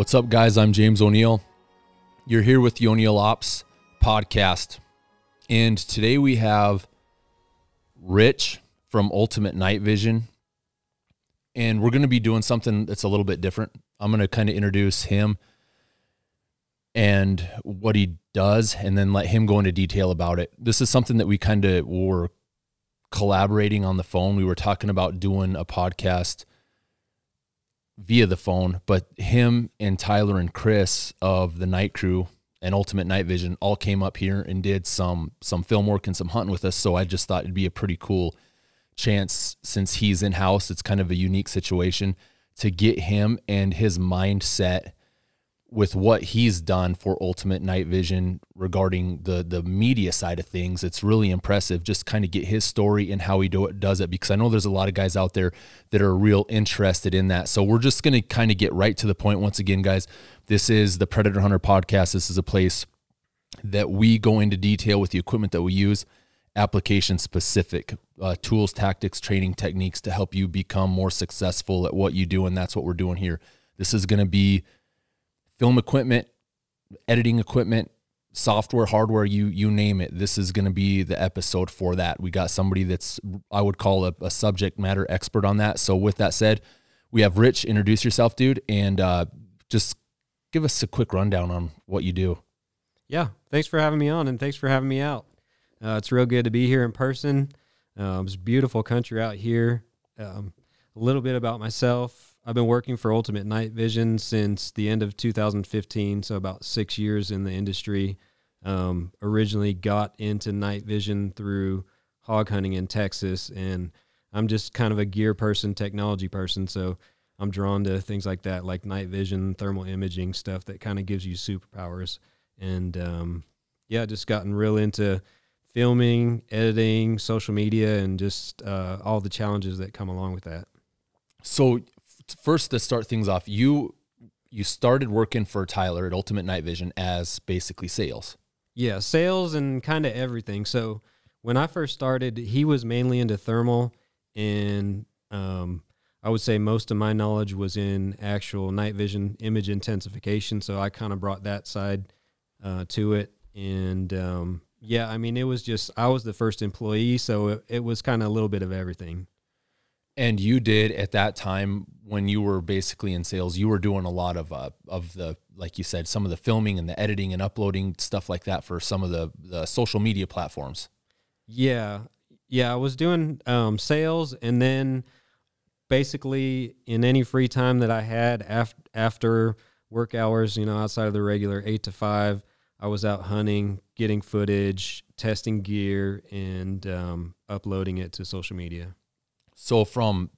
What's up, guys? I'm James O'Neill. You're here with the O'Neill Ops podcast. And today we have Rich from Ultimate Night Vision. And we're going to be doing something that's a little bit different. I'm going to kind of introduce him and what he does and then let him go into detail about it. This is something that we kind of were collaborating on the phone. We were talking about doing a podcast via the phone, but him and Tyler and Chris of the Night Crew and Ultimate Night Vision all came up here and did some film work and some hunting with us. So I just thought it'd be a pretty cool chance, since he's in-house. It's kind of a unique situation to get him and his mindset with what he's done for Ultimate Night Vision regarding the media side of things. It's really impressive. Just kind of get his story and how he does it, because I know there's a lot of guys out there that are real interested in that. So we're just going to kind of get right to the point. Once again, guys, this is the Predator Hunter podcast. This is a place that we go into detail with the equipment that we use, application specific tools, tactics, training, techniques to help you become more successful at what you do. And that's what we're doing here. This is going to be film equipment, editing equipment, software, hardware, you name it. This is going to be the episode for that. We got somebody that's, I would call a subject matter expert on that. So with that said, we have Rich. Introduce yourself, dude, and just give us a quick rundown on what you do. Yeah, thanks for having me on, and thanks for having me out. It's real good to be here in person. It's beautiful country out here. A little bit about myself. I've been working for Ultimate Night Vision since the end of 2015, so about 6 years in the industry. Originally got into night vision through hog hunting in Texas, and I'm just kind of a gear person, technology person, so I'm drawn to things like that, like night vision, thermal imaging, stuff that kind of gives you superpowers. And, just gotten real into filming, editing, social media, and just all the challenges that come along with that. So first, to start things off, you started working for Tyler at Ultimate Night Vision as basically sales. Yeah, sales and kind of everything. So when I first started, he was mainly into thermal, and I would say most of my knowledge was in actual night vision image intensification. So I kind of brought that side to it. And it was just, I was the first employee, so it was kind of a little bit of everything. And you did, at that time when you were basically in sales, you were doing a lot of the, like you said, some of the filming and the editing and uploading stuff like that for some of the social media platforms. Yeah, I was doing sales, and then basically in any free time that I had after work hours, outside of the regular 8 to 5, I was out hunting, getting footage, testing gear, and uploading it to social media. So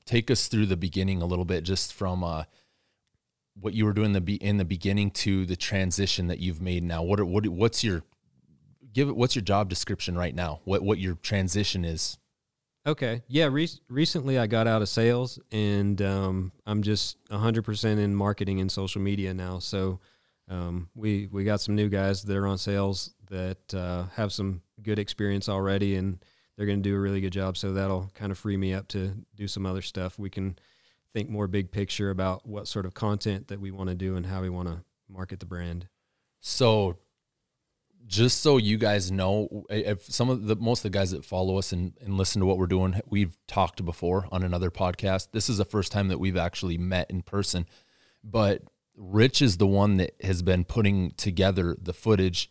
take us through the beginning a little bit, just from what you were doing in the beginning to the transition that you've made now. What's your job description right now? What your transition is? Okay, yeah. Recently, I got out of sales, and I'm just 100% in marketing and social media now. So we got some new guys that are on sales that have some good experience already, and they're going to do a really good job, so that'll kind of free me up to do some other stuff. We can think more big picture about what sort of content that we want to do and how we want to market the brand. So just so you guys know, if most of the guys that follow us and listen to what we're doing, we've talked before on another podcast. This is the first time that we've actually met in person, but Rich is the one that has been putting together the footage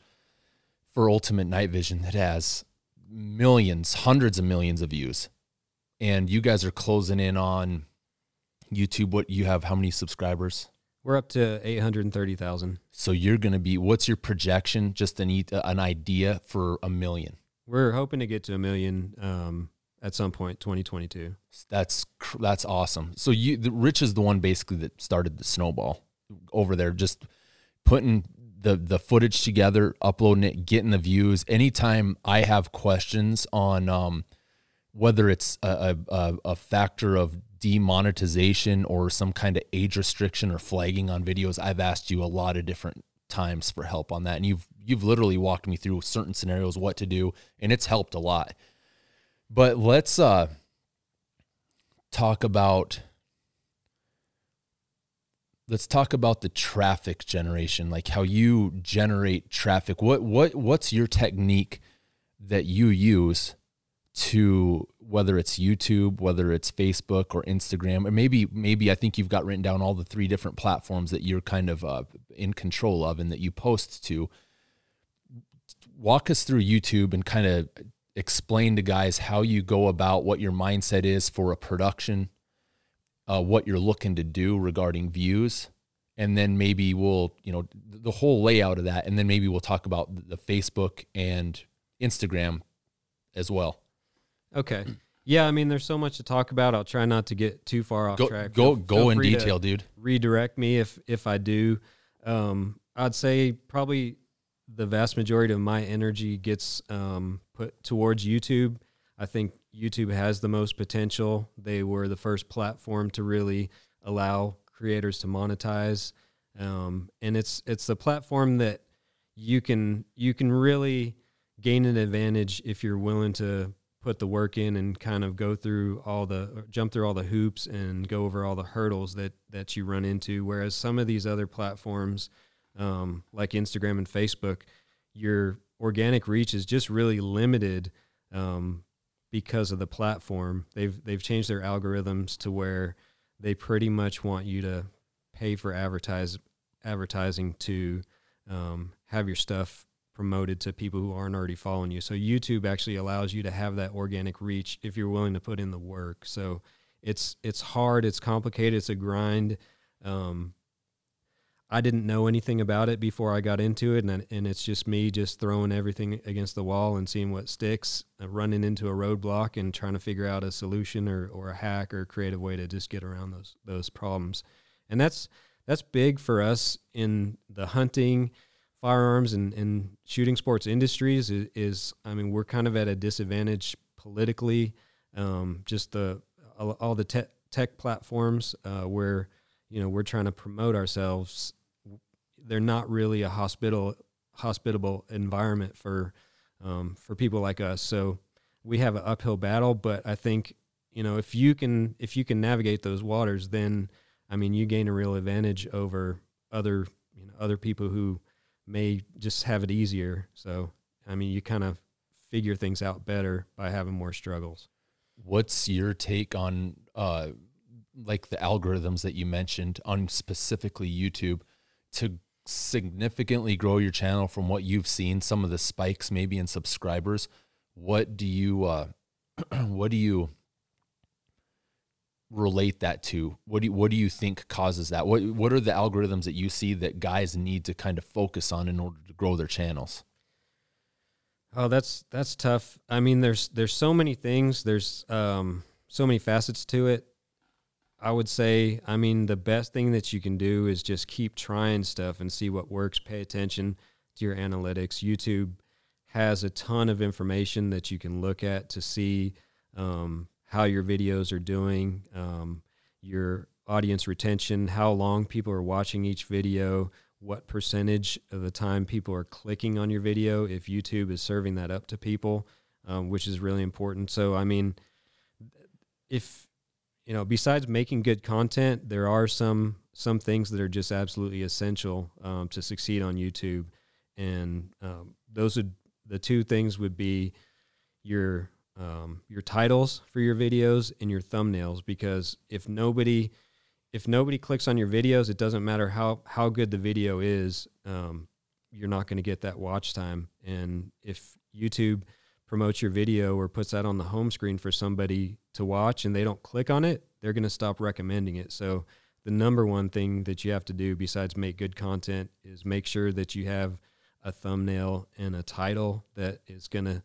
for Ultimate Night Vision that has millions, hundreds of millions of views, and you guys are closing in on YouTube. What you have, how many subscribers? We're up to 830,000. So you're going to be, what's your projection? Just an idea for 1 million. We're hoping to get to 1 million at some point, 2022. That's awesome. So Rich is the one basically that started the snowball over there, just putting the footage together, uploading it, getting the views. Anytime I have questions on whether it's a factor of demonetization or some kind of age restriction or flagging on videos, I've asked you a lot of different times for help on that. And you've literally walked me through certain scenarios, what to do, and it's helped a lot. But let's talk about Let's talk about the traffic generation, like how you generate traffic. What's your technique that you use to, whether it's YouTube, whether it's Facebook or Instagram, or maybe I think you've got written down all the three different platforms that you're kind of in control of and that you post to. Walk us through YouTube and kind of explain to guys how you go about what your mindset is for a production, what you're looking to do regarding views. And then maybe we'll, you know, the whole layout of that. And then maybe we'll talk about the Facebook and Instagram as well. Okay. Yeah. I mean, there's so much to talk about. I'll try not to get too far off track. Go in detail, dude. Redirect me if I do. I'd say probably the vast majority of my energy gets put towards YouTube. I think YouTube has the most potential. They were the first platform to really allow creators to monetize. And it's the platform that you can really gain an advantage if you're willing to put the work in and kind of jump through all the hoops and go over all the hurdles that you run into. Whereas some of these other platforms, like Instagram and Facebook, your organic reach is just really limited, because of the platform. They've changed their algorithms to where they pretty much want you to pay for advertising to, have your stuff promoted to people who aren't already following you. So YouTube actually allows you to have that organic reach if you're willing to put in the work. So it's hard, it's complicated, it's a grind. I didn't know anything about it before I got into it, and it's just me just throwing everything against the wall and seeing what sticks, running into a roadblock and trying to figure out a solution or a hack or a creative way to just get around those problems. And that's big for us in the hunting, firearms and shooting sports industries is we're kind of at a disadvantage politically. Just all the tech platforms where, you know, we're trying to promote ourselves. They're not really a hospitable environment for people like us. So we have an uphill battle, but I think, you know, if you can navigate those waters, then, I mean, you gain a real advantage over other people who may just have it easier. So, I mean, you kind of figure things out better by having more struggles. What's your take on, like the algorithms that you mentioned on specifically YouTube to significantly grow your channel from what you've seen, some of the spikes maybe in subscribers? What do you, relate that to? What do you think causes that? What are the algorithms that you see that guys need to kind of focus on in order to grow their channels? Oh, that's tough. I mean, there's so many things. There's so many facets to it. I would say, I mean, the best thing that you can do is just keep trying stuff and see what works. Pay attention to your analytics. YouTube has a ton of information that you can look at to see how your videos are doing, your audience retention, how long people are watching each video, what percentage of the time people are clicking on your video, if YouTube is serving that up to people, which is really important. So, I mean, if, you know, besides making good content, there are some things that are just absolutely essential to succeed on YouTube. And the two things would be your titles for your videos and your thumbnails, because if nobody clicks on your videos, it doesn't matter how good the video is. You're not going to get that watch time. And if YouTube promotes your video or puts that on the home screen for somebody to watch and they don't click on it, they're going to stop recommending it. So the number one thing that you have to do besides make good content is make sure that you have a thumbnail and a title that is going to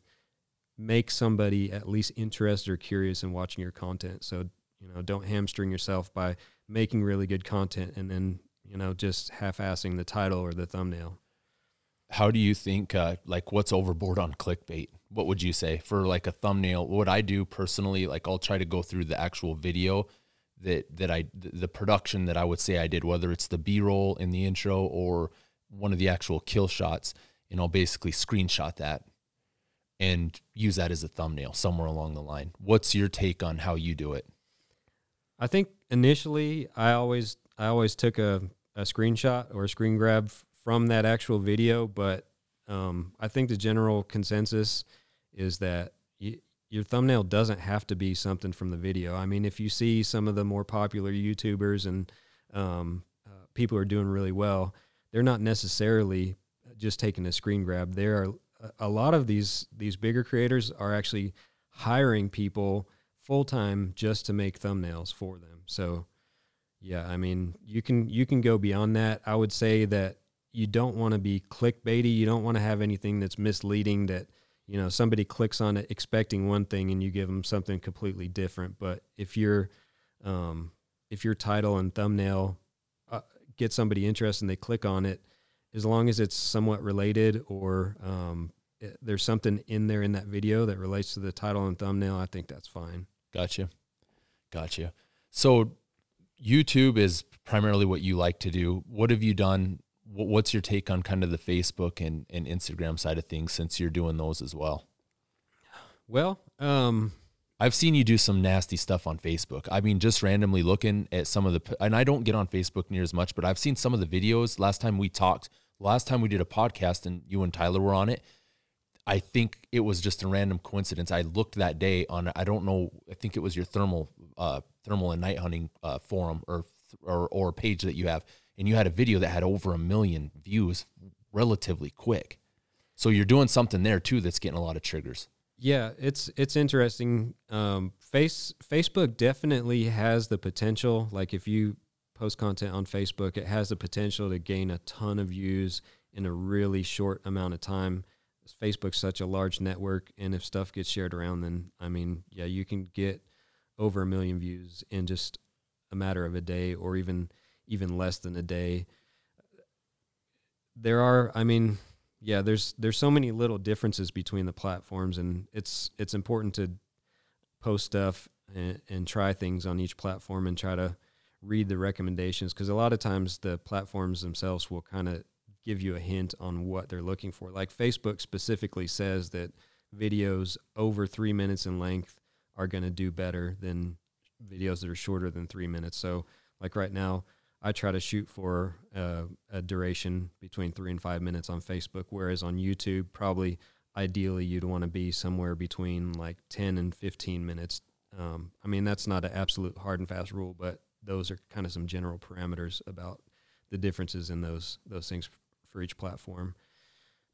make somebody at least interested or curious in watching your content. So, you know, don't hamstring yourself by making really good content and then, you know, just half-assing the title or the thumbnail. How do you think, like, what's overboard on clickbait? What would you say for like a thumbnail? What I do personally, like, I'll try to go through the actual video the production that I would say I did, whether it's the B-roll in the intro or one of the actual kill shots, and I'll basically screenshot that and use that as a thumbnail somewhere along the line. What's your take on how you do it? I think initially I always I always took a screenshot or a screen grab from that actual video, but I think the general consensus is that your thumbnail doesn't have to be something from the video. I mean, if you see some of the more popular YouTubers and people are doing really well, they're not necessarily just taking a screen grab. There are a lot of these bigger creators are actually hiring people full-time just to make thumbnails for them. So yeah, I mean, you can go beyond that. I would say that you don't want to be clickbaity. You don't want to have anything that's misleading that, you know, somebody clicks on it expecting one thing and you give them something completely different. But if your title and thumbnail get somebody interested and they click on it, as long as it's somewhat related or there's something in there in that video that relates to the title and thumbnail, I think that's fine. Gotcha. So YouTube is primarily what you like to do. What have you done? What's your take on kind of the Facebook and Instagram side of things since you're doing those as well? Well, I've seen you do some nasty stuff on Facebook. I mean, just randomly looking at some of the, and I don't get on Facebook near as much, but I've seen some of the videos. Last time we did a podcast and you and Tyler were on it, I think it was just a random coincidence. I looked that day on, I don't know, I think it was your thermal and night hunting forum or page that you have. And you had a video that had over 1 million views relatively quick. So you're doing something there too that's getting a lot of triggers. Yeah, it's interesting. Facebook definitely has the potential, like if you post content on Facebook, it has the potential to gain a ton of views in a really short amount of time. Facebook's such a large network, and if stuff gets shared around, then, I mean, yeah, you can get over 1 million views in just a matter of a day or even less than a day. There are, I mean, yeah, there's so many little differences between the platforms, and it's important to post stuff and try things on each platform and try to read the recommendations, because a lot of times the platforms themselves will kind of give you a hint on what they're looking for. Like Facebook specifically says that videos over 3 minutes in length are going to do better than videos that are shorter than 3 minutes. So like right now, I try to shoot for a duration between 3 and 5 minutes on Facebook, whereas on YouTube, probably ideally you'd want to be somewhere between like 10 and 15 minutes. I mean, that's not an absolute hard and fast rule, but those are kind of some general parameters about the differences in those things for each platform.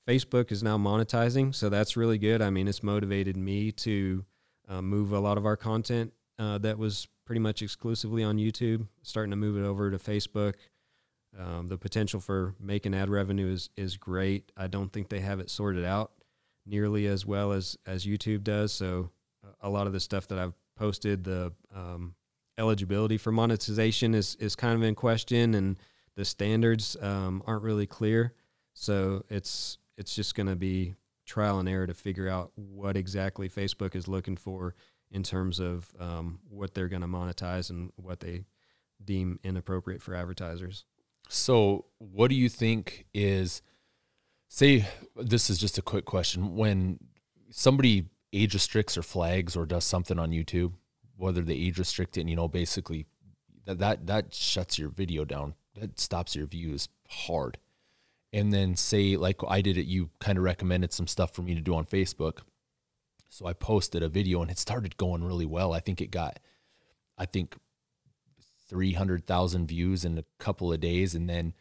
Facebook is now monetizing, so that's really good. I mean, it's motivated me to move a lot of our content that was pretty much exclusively on YouTube, starting to move it over to Facebook. The potential for making ad revenue is great. I don't think they have it sorted out nearly as well as YouTube does. So a lot of the stuff that I've posted, the eligibility for monetization is kind of in question, and the standards aren't really clear. So it's just going to be trial and error to figure out what exactly Facebook is looking for in terms of what they're going to monetize and what they deem inappropriate for advertisers. So what do you think is, say, this is just a quick question, when somebody age restricts or flags or does something on YouTube, whether they age restrict it, and, you know, basically that shuts your video down, that stops your views hard. And then say, like I did it, you kind of recommended some stuff for me to do on Facebook. So I posted a video and it started going really well. I think it got, 300,000 views in a couple of days. And then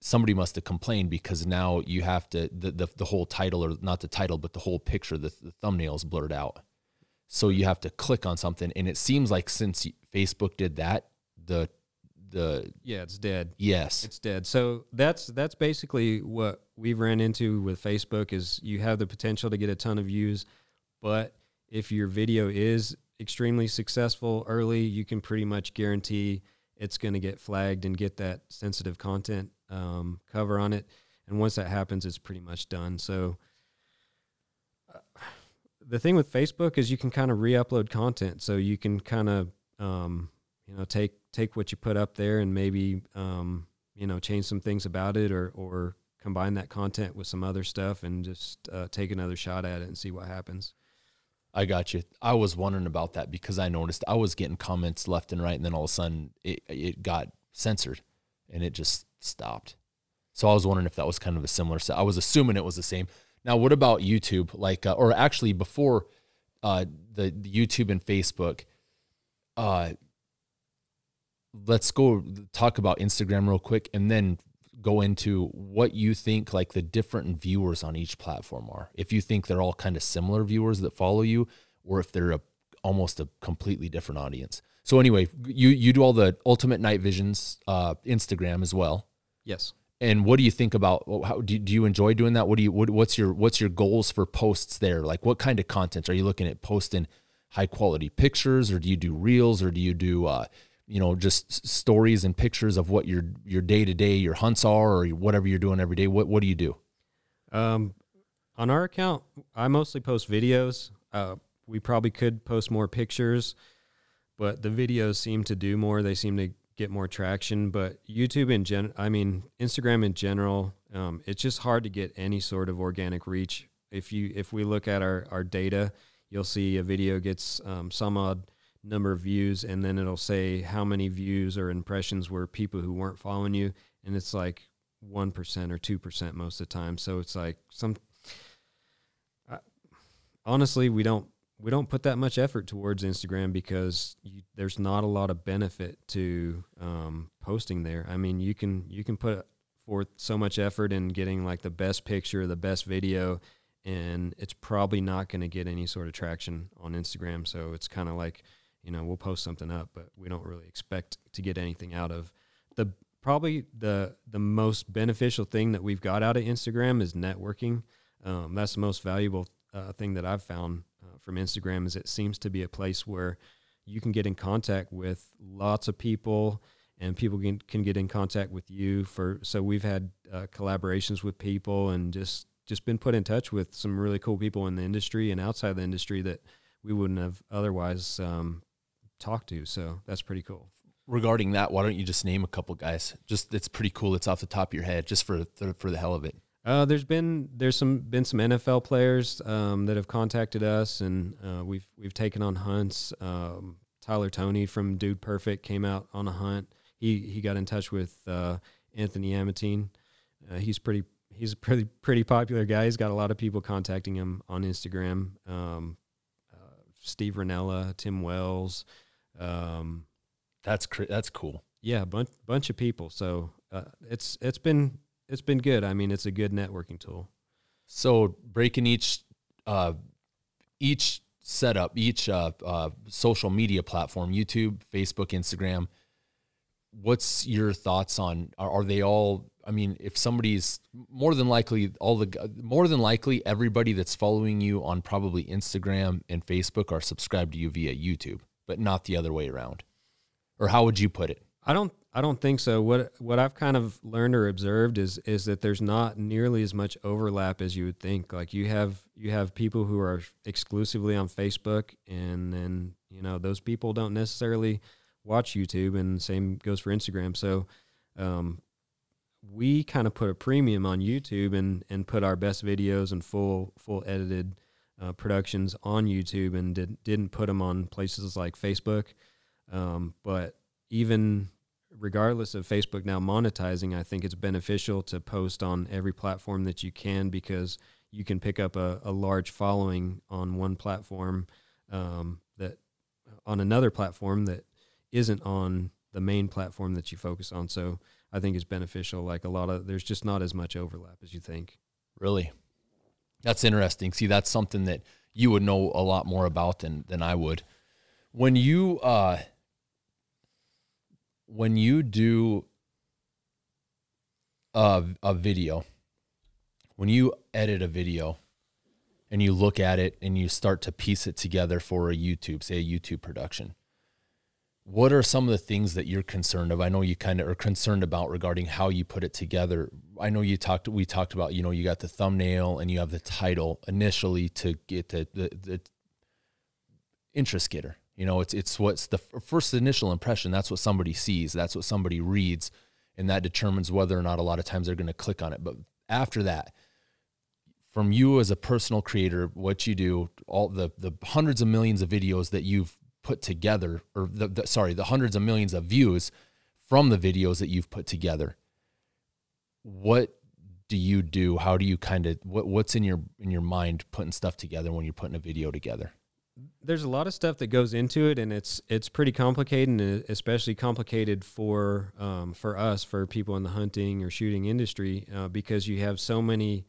somebody must have complained because now you have to, the whole title, or not the title, but the whole picture, the thumbnail is blurred out. So you have to click on something. And it seems like since Facebook did that, it's dead. Yes. It's dead. So that's basically what we've ran into with Facebook is you have the potential to get a ton of views, but if your video is extremely successful early, you can pretty much guarantee it's going to get flagged and get that sensitive content cover on it. And once that happens, it's pretty much done. So the thing with Facebook is you can kind of re-upload content. So you can kind of, take what you put up there and maybe, change some things about it or combine that content with some other stuff and just take another shot at it and see what happens. I got you. I was wondering about that because I noticed I was getting comments left and right, and then all of a sudden it got censored, and it just stopped. So I was wondering if that was kind of a similar set. I was assuming it was the same. Now, what about YouTube? Like, or actually before the YouTube and Facebook, let's go talk about Instagram real quick and then go into what you think like the different viewers on each platform are. If you think they're all kind of similar viewers that follow you, or if they're almost a completely different audience. So anyway, you do all the Ultimate Night Visions, Instagram as well. Yes. And what do you think about, how do you enjoy doing that? What do you, what's your goals for posts there? Like what kind of content are you looking at posting? High quality pictures, or do you do reels, or do you do, just stories and pictures of what your day-to-day, your hunts are, or whatever you're doing every day? What do you do? On our account, I mostly post videos. We probably could post more pictures, but the videos seem to do more. They seem to get more traction, but YouTube Instagram in general, it's just hard to get any sort of organic reach. If we look at our data, you'll see a video gets some odd number of views, and then it'll say how many views or impressions were people who weren't following you, and it's like 1% or 2% most of the time. So it's like honestly, we don't put that much effort towards Instagram because there's not a lot of benefit to posting there. I mean, you can put forth so much effort in getting like the best picture, the best video, and it's probably not going to get any sort of traction on Instagram. So it's kind of like, we'll post something up, but we don't really expect to get anything out of the most beneficial thing that we've got out of Instagram is networking. That's the most valuable thing that I've found from Instagram is it seems to be a place where you can get in contact with lots of people, and people can get in contact with you so we've had collaborations with people, and just been put in touch with some really cool people in the industry and outside the industry that we wouldn't have otherwise talked to. So that's pretty cool. Regarding that, why don't you just name a couple guys? Just, it's pretty cool. It's off the top of your head, just for the hell of it. There's been some NFL players that have contacted us, and we've taken on hunts. Tyler Toney from Dude Perfect came out on a hunt. He got in touch with Anthony Amatine. He's a pretty popular guy. He's got a lot of people contacting him on Instagram. Steve Ranella, Tim Wells. That's cool. Yeah, bunch of people. So it's been good. I mean, it's a good networking tool. So breaking each setup, each social media platform, YouTube, Facebook, Instagram. What's your thoughts on? Are they all? I mean, if somebody's more than likely everybody that's following you on probably Instagram and Facebook are subscribed to you via YouTube, but not the other way around. Or how would you put it? I don't think so. What I've kind of learned or observed is that there's not nearly as much overlap as you would think. Like you have people who are exclusively on Facebook, and then, those people don't necessarily watch YouTube, and the same goes for Instagram. So, we kind of put a premium on YouTube and put our best videos and full edited productions on YouTube, and didn't put them on places like Facebook. But even regardless of Facebook now monetizing, I think it's beneficial to post on every platform that you can, because you can pick up a large following on one platform that on another platform that isn't on the main platform that you focus on. So I think it's beneficial. Like there's just not as much overlap as you think. Really? That's interesting. See, that's something that you would know a lot more about than I would. When you do a video, when you edit a video and you look at it and you start to piece it together for a YouTube production, what are some of the things that you're concerned of? I know you kind of are concerned about regarding how you put it together. I know we talked about, you got the thumbnail and you have the title initially to get the interest getter. It's what's the first initial impression. That's what somebody sees. That's what somebody reads. And that determines whether or not a lot of times they're going to click on it. But after that, from you as a personal creator, what you do, all the hundreds of millions of videos that you've put together, or the hundreds of millions of views from the videos that you've put together, what do you do? How do you kind of, what's in your mind putting stuff together when you're putting a video together? There's a lot of stuff that goes into it, and it's pretty complicated, and especially complicated for us, for people in the hunting or shooting industry, because you have so many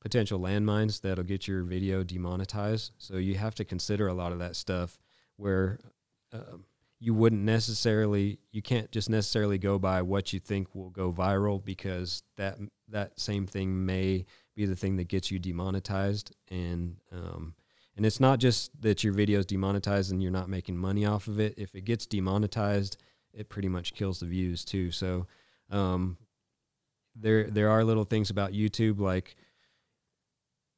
potential landmines that'll get your video demonetized. So you have to consider a lot of that stuff where you can't just necessarily go by what you think will go viral, because that same thing may be the thing that gets you demonetized. And it's not just that your video is demonetized and you're not making money off of it. If it gets demonetized, it pretty much kills the views too. So there are little things about YouTube, like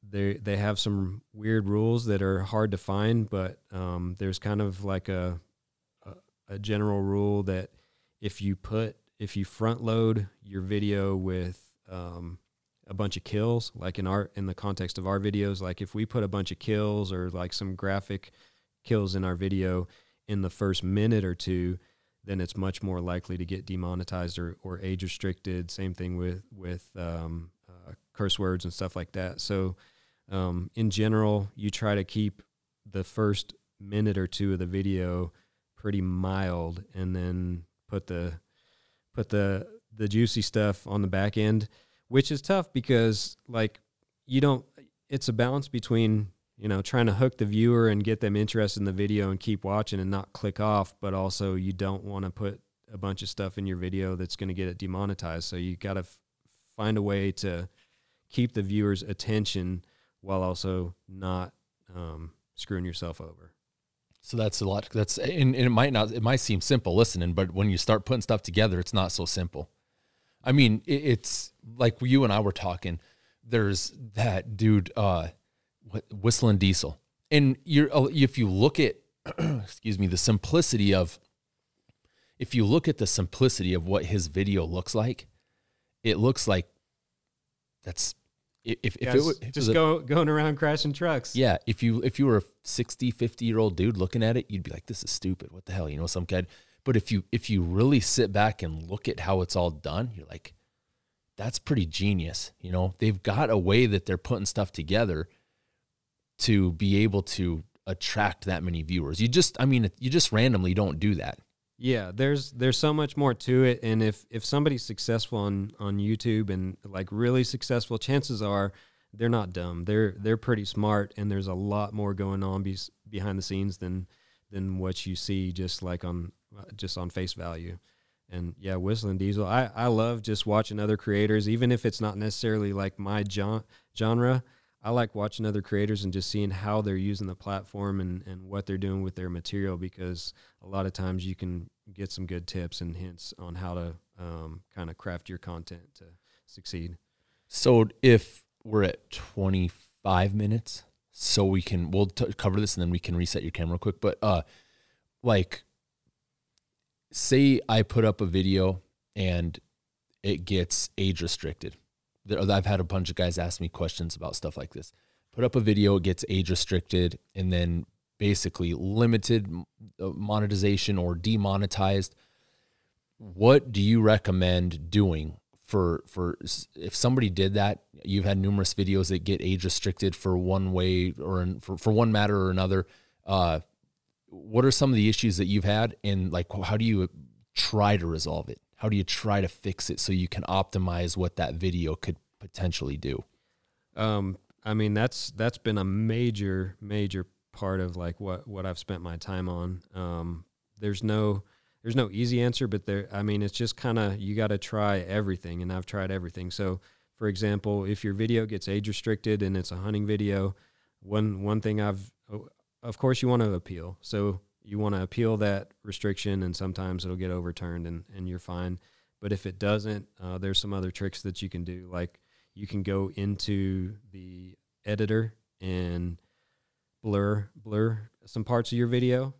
they have some weird rules that are hard to find, but there's kind of like a general rule that if you front load your video with a bunch of kills, like in the context of our videos, like if we put a bunch of kills or like some graphic kills in our video in the first minute or two, then it's much more likely to get demonetized or age restricted. Same thing with curse words and stuff like that. So in general, you try to keep the first minute or two of the video pretty mild, and then put the juicy stuff on the back end, which is tough because, like, it's a balance between, trying to hook the viewer and get them interested in the video and keep watching and not click off, but also you don't want to put a bunch of stuff in your video that's going to get it demonetized. So you got to find a way to keep the viewer's attention while also not screwing yourself over. So that's a lot. That's, and it might seem simple listening, but when you start putting stuff together, it's not so simple. I mean, it's like you and I were talking, there's that dude, Whistling Diesel. And if you look at, if you look at the simplicity of what his video looks like, it looks like that's, going around crashing trucks. Yeah. If you were a 50-year-old dude looking at it, you'd be like, this is stupid. What the hell? Some kid. But if you really sit back and look at how it's all done, you're like, that's pretty genius. They've got a way that they're putting stuff together to be able to attract that many viewers. You just randomly don't do that. Yeah, there's so much more to it. And if somebody's successful on YouTube and like really successful, chances are they're not dumb. They're pretty smart, and there's a lot more going on behind the scenes than what you see just like on face value. And yeah, Whistling Diesel, I love just watching other creators, even if it's not necessarily like my genre. I like watching other creators and just seeing how they're using the platform and what they're doing with their material, because a lot of times you can get some good tips and hints on how to kind of craft your content to succeed. So if we're at 25 minutes, so we'll cover this and then we can reset your camera real quick. But say I put up a video and it gets age restricted. I've had a bunch of guys ask me questions about stuff like this. Put up a video, it gets age restricted, and then basically limited monetization or demonetized. What do you recommend doing for if somebody did that? You've had numerous videos that get age restricted for one way or for one matter or another. What are some of the issues that you've had, and like, how do you try to resolve it? How do you try to fix it so you can optimize what that video could potentially do? That's been a major, major part of like what I've spent my time on. There's no easy answer, but it's just kind of, you got to try everything, and I've tried everything. So for example, if your video gets age restricted and it's a hunting video, one thing of course, you want to appeal. So you want to appeal that restriction, and sometimes it'll get overturned and you're fine. But if it doesn't, there's some other tricks that you can do. Like you can go into the editor and blur some parts of your video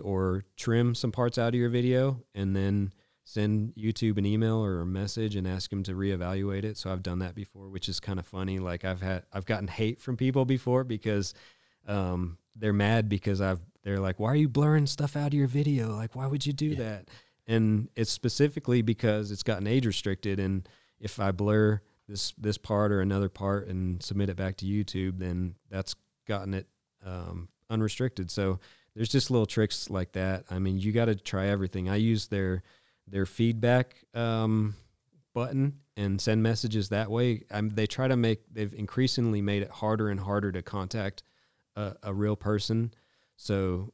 or trim some parts out of your video, and then send YouTube an email or a message and ask them to reevaluate it. So I've done that before, which is kind of funny. Like I've gotten hate from people before because they're mad because they're like, why are you blurring stuff out of your video? Like, why would you do that? And it's specifically because it's gotten age restricted, and if I blur this part or another part and submit it back to YouTube, then that's gotten it unrestricted. So there's just little tricks like that. I mean, you got to try everything. I use their feedback button and send messages that way. They've increasingly made it harder and harder to contact a real person. So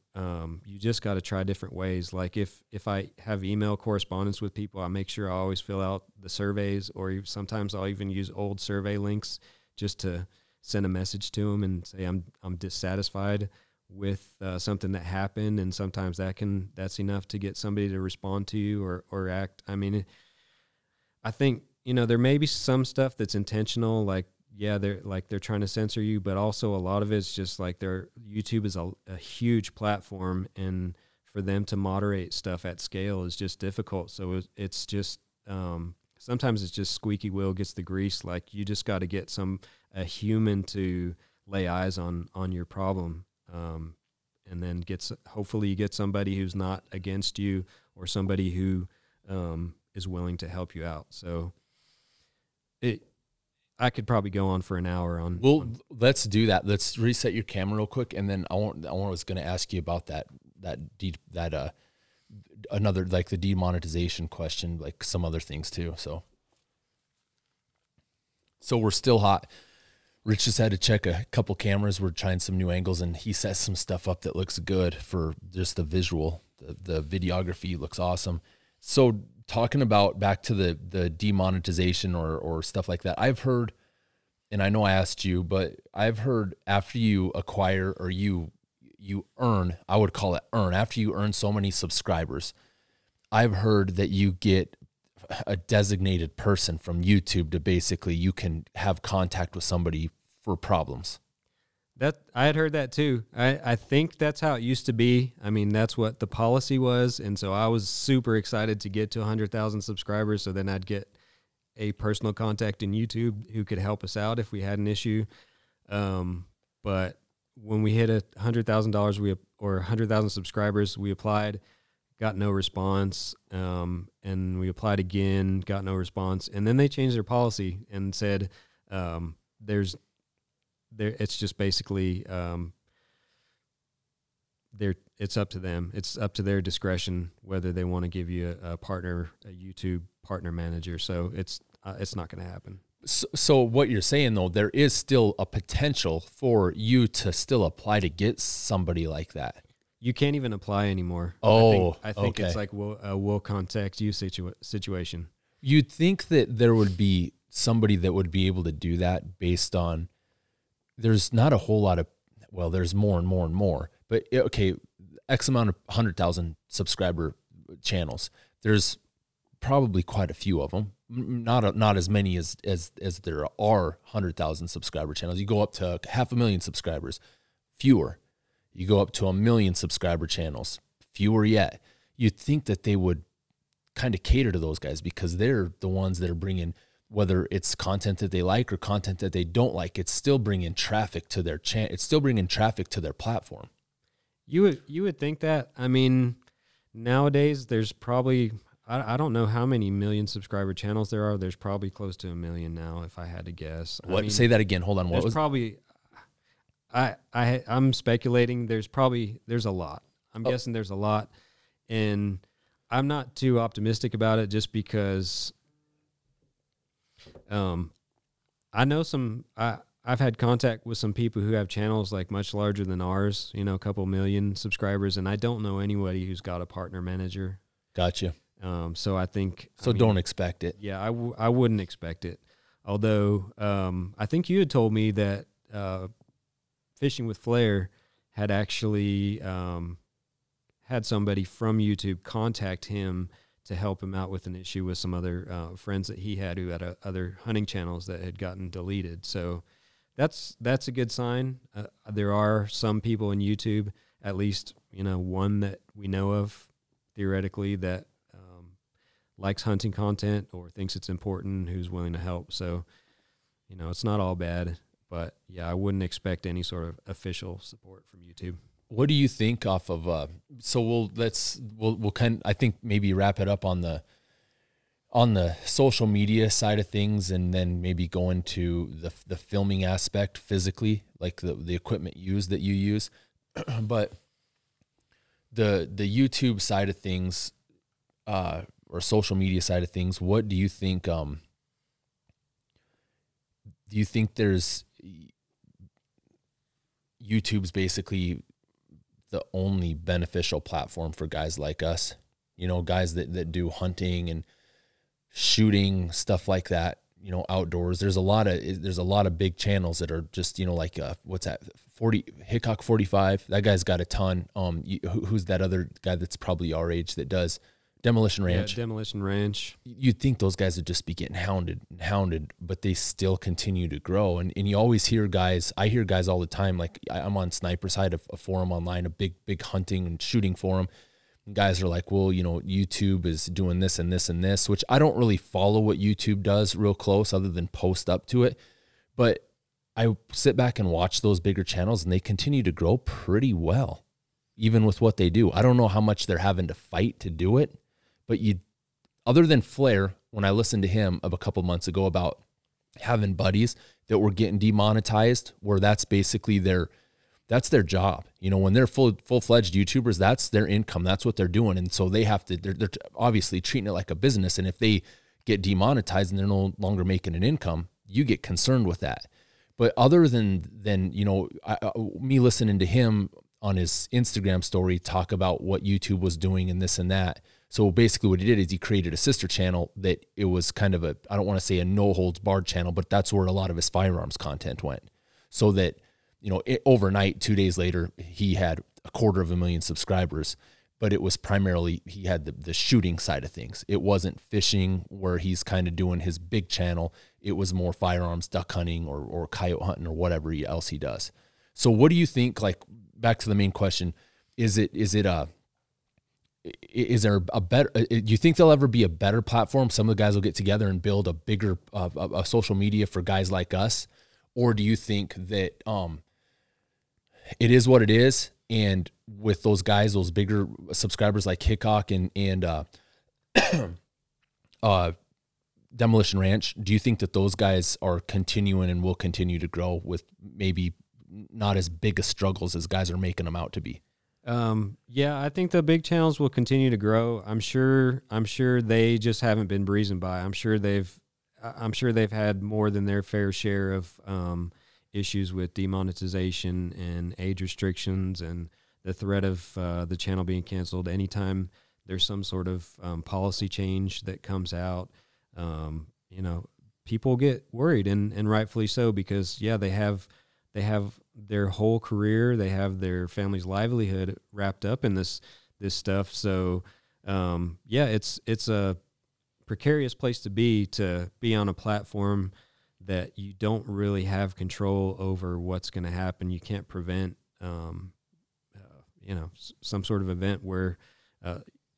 you just got to try different ways. Like if I have email correspondence with people, I make sure I always fill out the surveys, or sometimes I'll even use old survey links just to send a message to them and say I'm dissatisfied with something that happened. And sometimes that's enough to get somebody to respond to you or act. I mean, I think, there may be some stuff that's intentional, like, yeah, they're trying to censor you, but also a lot of it's just like YouTube is a huge platform, and for them to moderate stuff at scale is just difficult. So it's just sometimes it's just squeaky wheel gets the grease. Like you just got to get a human to lay eyes on your problem, and then hopefully you get somebody who's not against you, or somebody who is willing to help you out. So I could probably go on for an hour on. Well, let's do that. Let's reset your camera real quick, and then I was going to ask you about that another, like, the demonetization question, like some other things too. So we're still hot. Rich just had to check a couple cameras. We're trying some new angles, and he sets some stuff up that looks good for just the visual. The videography looks awesome. So talking about back to the demonetization or stuff like that, I've heard, and I know I asked you, but I've heard after you acquire or you earn, I would call it earn, after you earn so many subscribers, I've heard that you get a designated person from YouTube to basically you can have contact with somebody for problems. That I had heard that too. I think that's how it used to be. I mean, that's what the policy was. And so I was super excited to get to 100,000 subscribers. So then I'd get a personal contact in YouTube who could help us out if we had an issue. But when we hit $100,000 or 100,000 subscribers, we applied, got no response. And we applied again, got no response. And then they changed their policy and said, it's just basically it's up to them. It's up to their discretion whether they want to give you a partner, a YouTube partner manager. So it's not going to happen. So what you're saying, though, there is still a potential for you to still apply to get somebody like that. You can't even apply anymore. Oh, I think okay. It's like we'll contact you situation. You'd think that there would be somebody that would be able to do that based on. There's not a whole lot of, well, there's more and more and more, but okay, X amount of 100,000 subscriber channels. There's probably quite a few of them, not as many as there are 100,000 subscriber channels. You go up to 500,000 subscribers, fewer. You go up to 1 million subscriber channels, fewer yet. You'd think that they would kind of cater to those guys because they're the ones that are bringing, whether it's content that they like or content that they don't like, it's still bringing traffic to their it's still bringing traffic to their platform. You would think that. I mean, nowadays there's probably, I don't know how many million subscriber channels there are. There's probably close to 1 million now, if I had to guess. What? I mean, say that again. Hold on. What was probably? I'm speculating. There's a lot. I'm guessing there's a lot, and I'm not too optimistic about it just because. I know I've had contact with some people who have channels like much larger than ours, a couple million subscribers, and I don't know anybody who's got a partner manager. Gotcha. So I think, don't expect it. Yeah. I wouldn't expect it. Although, I think you had told me that, Fishing with Flair had actually, had somebody from YouTube contact him to help him out with an issue with some other friends that he had who had other hunting channels that had gotten deleted. So that's a good sign. There are some people in YouTube, at least, one that we know of theoretically that likes hunting content or thinks it's important, who's willing to help. So, it's not all bad, but yeah, I wouldn't expect any sort of official support from YouTube. What do you think off of? So we'll kind of, I think maybe wrap it up on the social media side of things, and then maybe go into the filming aspect physically, like the equipment that you use, but the YouTube side of things, or social media side of things. What do you think? Do you think there's YouTube's basically the only beneficial platform for guys like us, you know, guys that do hunting and shooting, stuff like that, you know, outdoors? There's a lot of big channels that are just, you know, like, what's that? Hickok45. That guy's got a ton. Who's that other guy that's probably our age that does Demolition Ranch? Yeah, Demolition Ranch. You'd think those guys would just be getting hounded, but they still continue to grow. And you always hear guys, I hear guys all the time, like I'm on Sniper's Hide, a forum online, a big hunting and shooting forum. And guys are like, well, you know, YouTube is doing this and this and this, which I don't really follow what YouTube does real close other than post up to it. But I sit back and watch those bigger channels, and they continue to grow pretty well, even with what they do. I don't know how much they're having to fight to do it. But other than Flair, when I listened to him a couple months ago about having buddies that were getting demonetized, where that's basically that's their job. You know, when they're full-fledged YouTubers, that's their income. That's what they're doing. And so they have to, they're obviously treating it like a business. And if they get demonetized and they're no longer making an income, you get concerned with that. But other than you know, me listening to him on his Instagram story talk about what YouTube was doing and this and that. So basically what he did is he created a sister channel that it was kind of a, I don't want to say a no holds barred channel, but that's where a lot of his firearms content went. So that, you know, overnight, 2 days later, he had 250,000 subscribers, but it was primarily, he had the shooting side of things. It wasn't fishing where he's kind of doing his big channel. It was more firearms, duck hunting or coyote hunting or whatever else he does. So what do you think, like back to the main question, do you think there'll ever be a better platform? Some of the guys will get together and build a bigger a social media for guys like us? Or do you think that it is what it is? And with those guys, those bigger subscribers like Hickok and Demolition Ranch, do you think that those guys are continuing and will continue to grow with maybe not as big a struggles as guys are making them out to be? Yeah, I think the big channels will continue to grow. I'm sure they just haven't been breezing by. I'm sure they've had more than their fair share of issues with demonetization and age restrictions and the threat of the channel being canceled anytime there's some sort of policy change that comes out. You know, people get worried and rightfully so, because yeah, they have their whole career, they have their family's livelihood wrapped up in this stuff. So, yeah, it's a precarious place to be on a platform that you don't really have control over what's going to happen. You can't prevent, you know, some sort of event where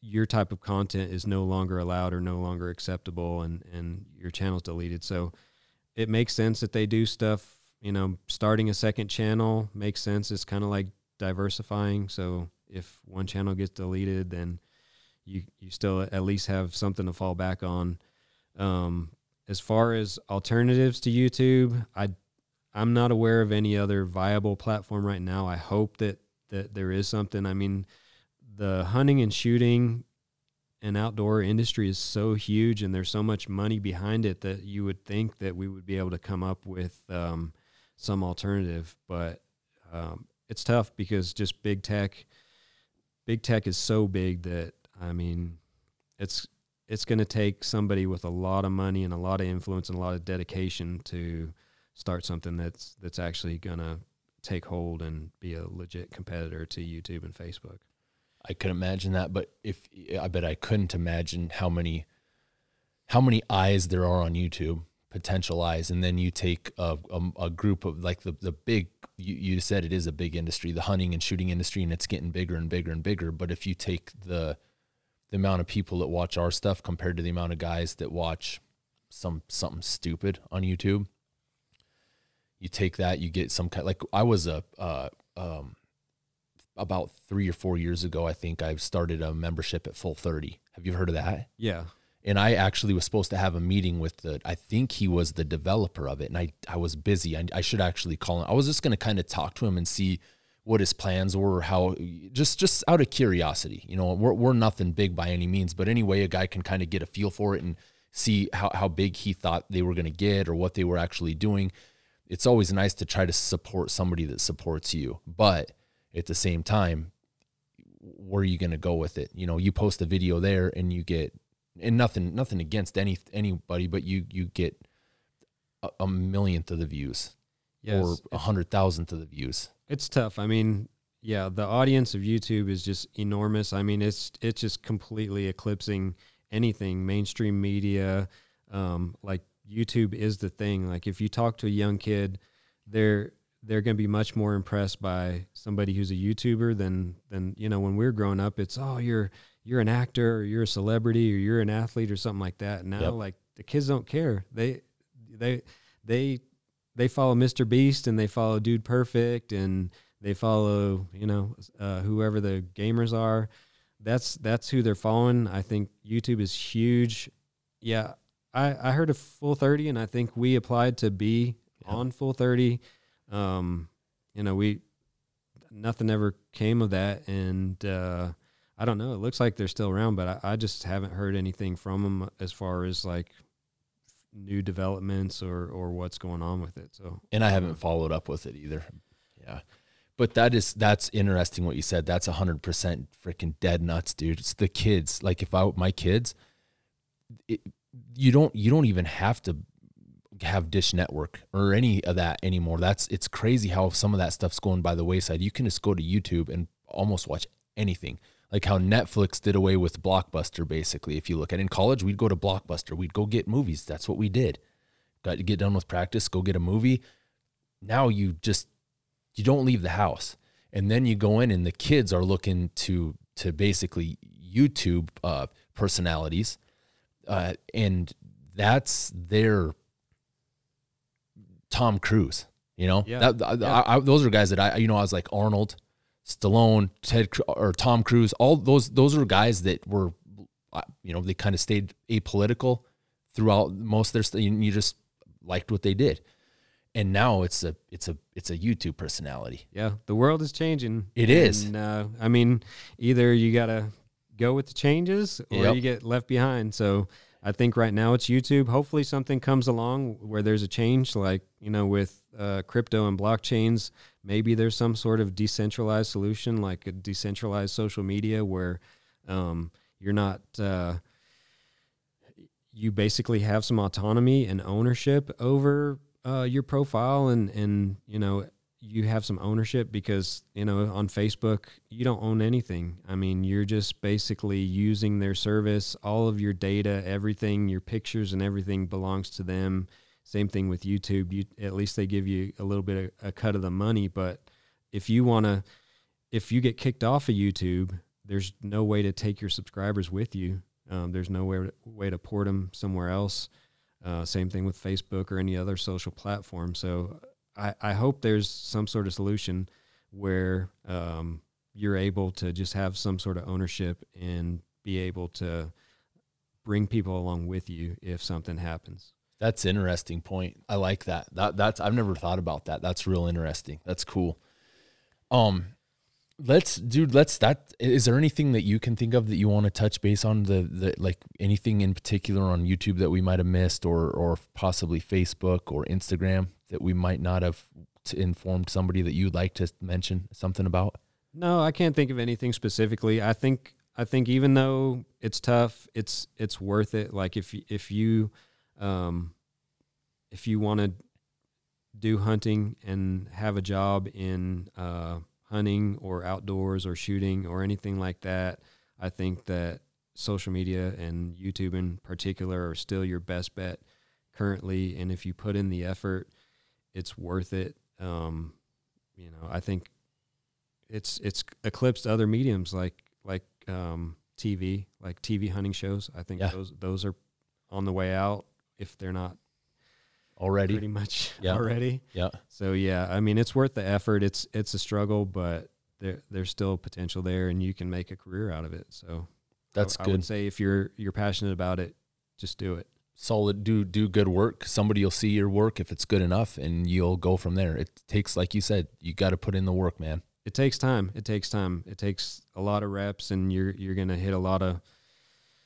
your type of content is no longer allowed or no longer acceptable and your channel's deleted. So it makes sense that they do stuff. You know, starting a second channel makes sense. It's kind of like diversifying. So if one channel gets deleted, then you still at least have something to fall back on. As far as alternatives to YouTube, I'm not aware of any other viable platform right now. I hope that there is something. I mean, the hunting and shooting and outdoor industry is so huge, and there's so much money behind it that you would think that we would be able to come up with some alternative, but it's tough because just big tech is so big that, I mean, it's going to take somebody with a lot of money and a lot of influence and a lot of dedication to start something that's actually going to take hold and be a legit competitor to YouTube and Facebook. I could imagine that, but I couldn't imagine how many eyes there are on YouTube. Potential eyes, and then you take a group of like the big, you said it is a big industry, the hunting and shooting industry, and it's getting bigger and bigger and bigger. But if you take the amount of people that watch our stuff compared to the amount of guys that watch something stupid on YouTube, you take that, you get some kind. Like I was about 3 or 4 years ago, I think I started a membership at Full 30. Have you heard of that? Yeah. And I actually was supposed to have a meeting with the, I think he was the developer of it. And I was busy. I should actually call him. I was just going to kind of talk to him and see what his plans were, or how, just out of curiosity, you know, we're nothing big by any means, but anyway, a guy can kind of get a feel for it and see how big he thought they were going to get or what they were actually doing. It's always nice to try to support somebody that supports you, but at the same time, where are you going to go with it? You know, you post a video there and you get, and nothing against anybody, but you get a millionth of the views, yes, or 100,000th of the views. It's tough. I mean, yeah, the audience of YouTube is just enormous. I mean, it's just completely eclipsing anything mainstream media. Like YouTube is the thing. Like if you talk to a young kid, they're going to be much more impressed by somebody who's a YouTuber than, you know, when we were growing up, it's, oh, you're an actor, or you're a celebrity, or you're an athlete, or something like that. Now, yep, like the kids don't care. They follow Mr. Beast, and they follow Dude Perfect, and they follow, you know, whoever the gamers are. That's who they're following. I think YouTube is huge. Yeah. I heard of Full 30, and I think we applied to be on Full 30. You know, nothing ever came of that. And, I don't know. It looks like they're still around, but I just haven't heard anything from them as far as like new developments or what's going on with it. So, and I haven't followed up with it either. Yeah. But that's interesting what you said. That's 100% freaking dead nuts, dude. It's the kids. Like if my kids, you don't even have to have Dish Network or any of that anymore. It's crazy how some of that stuff's going by the wayside. You can just go to YouTube and almost watch anything. Like how Netflix did away with Blockbuster, basically. If you look at it, in college, we'd go to Blockbuster. We'd go get movies. That's what we did. Got to get done with practice, go get a movie. Now you don't leave the house. And then you go in and the kids are looking to basically YouTube personalities. And that's their Tom Cruise, you know? Yeah. Those are guys that I was like Arnold, Stallone, Ted, or Tom Cruise, all those are guys that were, you know, they kind of stayed apolitical throughout most of their stuff. You just liked what they did. And now it's a YouTube personality. Yeah. The world is changing. It is. And, I mean, either you got to go with the changes or you get left behind. So I think right now it's YouTube. Hopefully something comes along where there's a change, like, you know, with crypto and blockchains. Maybe there's some sort of decentralized solution, like a decentralized social media where you're not, you basically have some autonomy and ownership over your profile and, you know, you have some ownership because, you know, on Facebook, you don't own anything. I mean, you're just basically using their service. All of your data, everything, your pictures and everything belongs to them. Same thing with YouTube. At least they give you a little bit of a cut of the money. But if you get kicked off of YouTube, there's no way to take your subscribers with you. There's no way to port them somewhere else. Same thing with Facebook or any other social platform. So I hope there's some sort of solution where you're able to just have some sort of ownership and be able to bring people along with you if something happens. That's an interesting point. I like that. That's I've never thought about that. That's real interesting. That's cool. Is there anything that you can think of that you want to touch base on, the like anything in particular on YouTube that we might have missed or possibly Facebook or Instagram that we might not have informed somebody that you'd like to mention something about? No, I can't think of anything specifically. I think even though it's tough, it's worth it. Like if you want to do hunting and have a job in hunting or outdoors or shooting or anything like that, I think that social media and YouTube in particular are still your best bet currently. And if you put in the effort, it's worth it. You know, I think it's eclipsed other mediums like TV, like TV hunting shows. I think those are on the way out, if they're not already pretty much already. Yeah. So, yeah, I mean, it's worth the effort. It's a struggle, but there's still potential there, and you can make a career out of it. So that's good. I would say if you're passionate about it, just do it. Solid. Do good work. Somebody will see your work if it's good enough, and you'll go from there. It takes, like you said, you got to put in the work, man. It takes time. It takes a lot of reps, and you're going to hit a lot of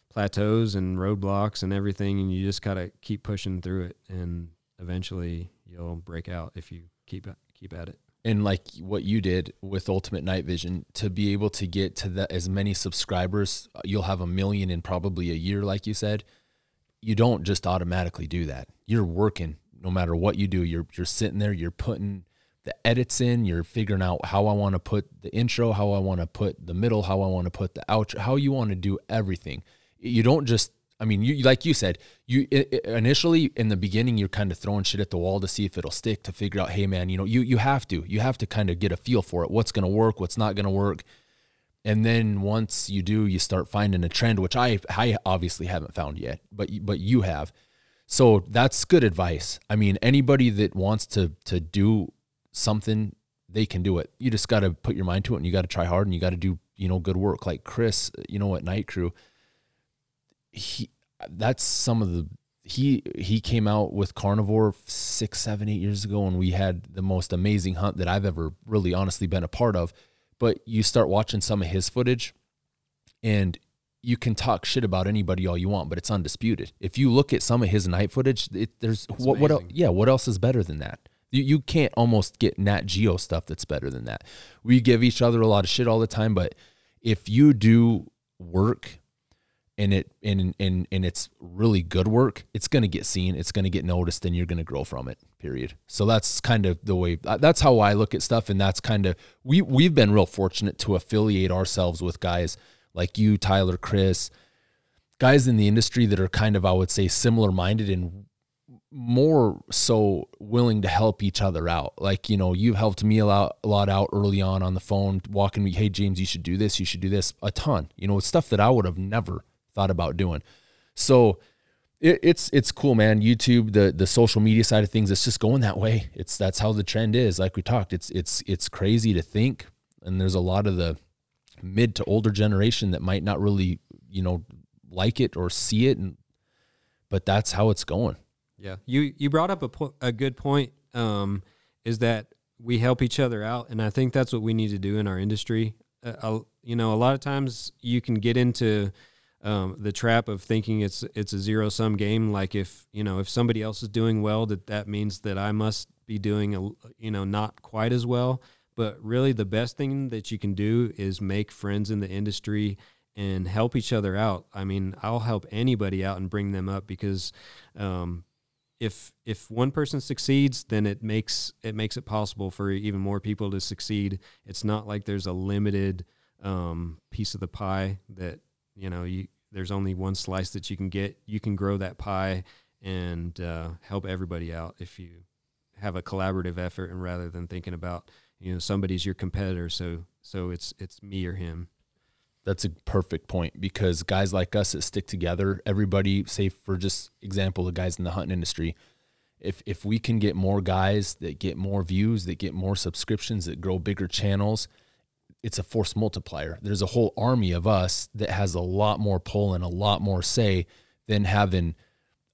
plateaus and roadblocks and everything, and you just got to keep pushing through it, and eventually you'll break out if you keep at it. And like what you did with Ultimate Night Vision, to be able to get to that, as many subscribers, you'll have 1 million in probably a year, like you said. You don't just automatically do that. You're working no matter what you do. You're sitting there, you're putting the edits in, you're figuring out how I want to put the intro, how I want to put the middle, how I want to put the outro, how you want to do everything. You don't just, I mean, you, like you said, initially in the beginning, you're kind of throwing shit at the wall to see if it'll stick, to figure out, hey man, you know, you have to kind of get a feel for it. What's going to work, what's not going to work. And then once you do, you start finding a trend, which I obviously haven't found yet, but you have. So that's good advice. I mean, anybody that wants to do something, they can do it. You just got to put your mind to it, and you got to try hard, and you got to do, you know, good work. Like Chris, you know, at Night Crew, he came out with Carnivore 6, 7, 8 years ago, and we had the most amazing hunt that I've ever really honestly been a part of. But you start watching some of his footage, and you can talk shit about anybody all you want, but it's undisputed. If you look at some of his night footage, what else is better than that? You can't almost get Nat Geo stuff that's better than that. We give each other a lot of shit all the time, but if you do work, and it's really good work, it's going to get seen, it's going to get noticed, and you're going to grow from it, period. So that's kind of the way, that's how I look at stuff, and that's kind of, we've been real fortunate to affiliate ourselves with guys like you, Tyler, Chris, guys in the industry that are kind of, I would say, similar-minded and more so willing to help each other out. Like, you know, you helped me a lot out early on the phone, walking me, hey, James, you should do this, a ton. You know, it's stuff that I would have never thought about doing. So it's cool, man. YouTube, the social media side of things, it's just going that way. That's how the trend is. Like we talked, it's crazy to think. And there's a lot of the mid to older generation that might not really, you know, like it or see it. But that's how it's going. Yeah. You brought up a good point, is that we help each other out. And I think that's what we need to do in our industry. You know, a lot of times you can get into, the trap of thinking it's a zero-sum game. Like if, you know, if somebody else is doing well, that means that I must be doing, not quite as well. But really the best thing that you can do is make friends in the industry and help each other out. I mean, I'll help anybody out and bring them up because if one person succeeds, then it makes it possible for even more people to succeed. It's not like there's a limited piece of the pie that, you know, there's only one slice that you can get. You can grow that pie and help everybody out if you have a collaborative effort, and rather than thinking about, you know, somebody's your competitor, so it's me or him. That's a perfect point, because guys like us that stick together, everybody, say for just example, the guys in the hunting industry, if we can get more guys that get more views, that get more subscriptions, that grow bigger channels, it's a force multiplier. There's a whole army of us that has a lot more pull and a lot more say than having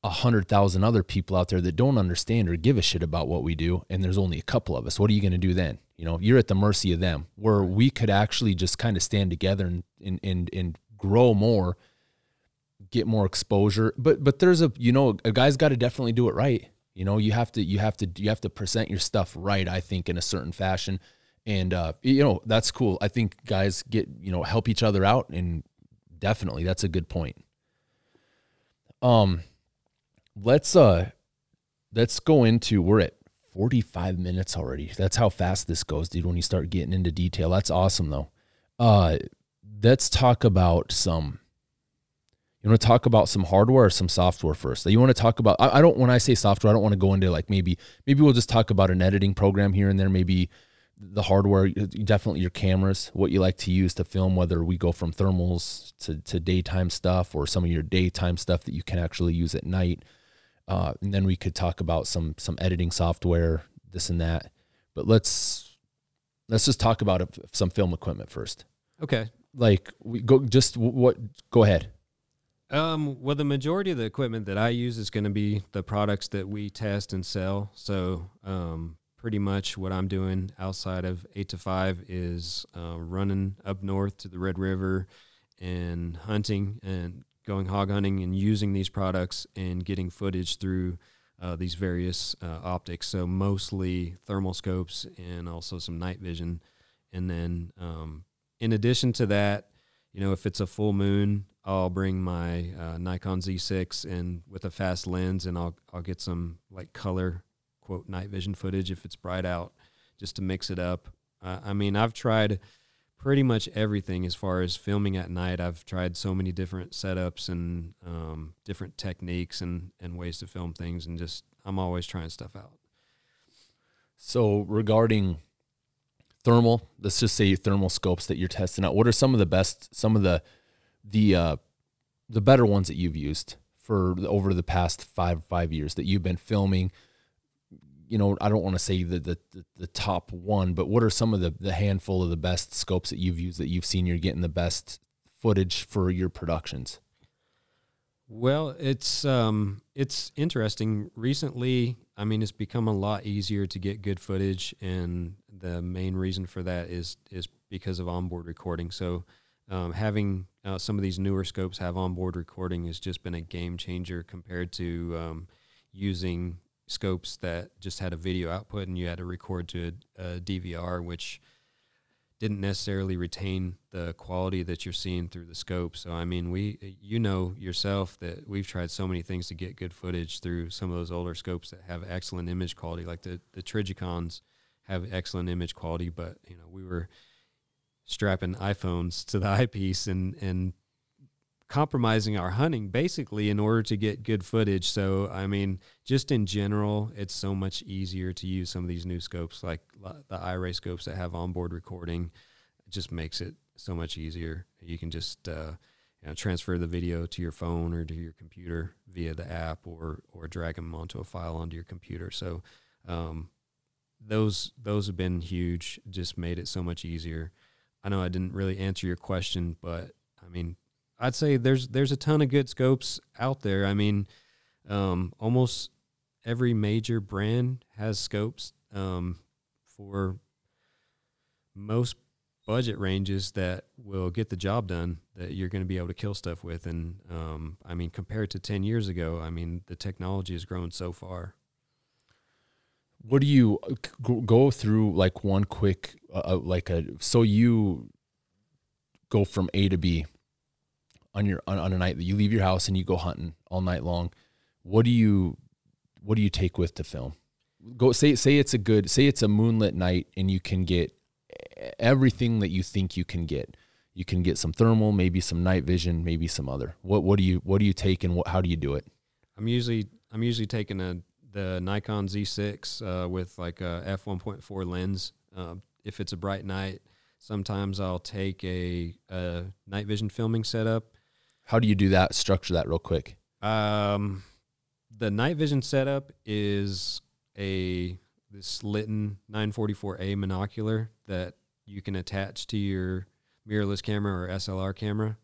100,000 other people out there that don't understand or give a shit about what we do. And there's only a couple of us. What are you going to do then? You know, you're at the mercy of them, where we could actually just kind of stand together and grow more, get more exposure. But there's a guy's got to definitely do it right. You know, you have to present your stuff right, I think, in a certain fashion. And, you know, that's cool. I think guys help each other out, and definitely that's a good point. Let's go into, we're at 45 minutes already. That's how fast this goes, dude, when you start getting into detail. That's awesome though. Let's talk about some hardware or some software first? You want to talk about, I don't, when I say software, I don't want to go into like, maybe we'll just talk about an editing program here and there, maybe the hardware, definitely your cameras, what you like to use to film, whether we go from thermals to daytime stuff, or some of your daytime stuff that you can actually use at night. And then we could talk about some editing software, this and that. But let's Let's just talk about some film equipment first. Okay. Like we go, just what, go ahead. Well, the majority of the equipment that I use is going to be the products that we test and sell. So, pretty much what I'm doing outside of 8 to 5 is, running up north to the Red River and hunting and going hog hunting and using these products and getting footage through, these various, optics. So mostly thermal scopes and also some night vision. And then, in addition to that, you know, if it's a full moon, I'll bring my Nikon Z6 and with a fast lens, and I'll get some like color, quote, night vision footage if it's bright out, just to mix it up. I mean, I've tried pretty much everything as far as filming at night. I've tried so many different setups and different techniques and ways to film things, and just I'm always trying stuff out. So regarding thermal, let's just say thermal scopes that you're testing out. What are some of the best, some of the better ones that you've used for over the past five years that you've been filming? You know, I don't want to say the top one, but what are some of the handful of the best scopes that you've used that you've seen you're getting the best footage for your productions? Well, it's interesting. Recently, I mean, it's become a lot easier to get good footage, and the main reason for that is because of onboard recording. So having some of these newer scopes have onboard recording has just been a game changer compared to using scopes that just had a video output and you had to record to a DVR, which didn't necessarily retain the quality that you're seeing through the scope. So, I mean, you know yourself that we've tried so many things to get good footage through some of those older scopes that have excellent image quality, like the Trijicons have excellent image quality, but, you know, we were strapping iPhones to the eyepiece and compromising our hunting basically in order to get good footage. So, I mean, just in general, it's so much easier to use some of these new scopes, like the I-ray scopes that have onboard recording. It just makes it so much easier. You can just, transfer the video to your phone or to your computer via the app or drag them onto a file onto your computer. So, those have been huge, just made it so much easier. I know I didn't really answer your question, but I mean, I'd say there's a ton of good scopes out there. I mean, almost every major brand has scopes for most budget ranges that will get the job done, that you're going to be able to kill stuff with. And, I mean, compared to 10 years ago, I mean, the technology has grown so far. What do you go through, like one quick, so you go from A to B. On a night that you leave your house and you go hunting all night long, what do you take with to film? Go say it's a moonlit night and you can get everything that you think you can get. You can get some thermal, maybe some night vision, maybe some other. What do you take and how do you do it? I'm usually taking the Nikon Z6 with like a f1.4 lens. If it's a bright night, sometimes I'll take a night vision filming setup. How do you do that? Structure that real quick. The night vision setup is this Litton 944A monocular that you can attach to your mirrorless camera or SLR camera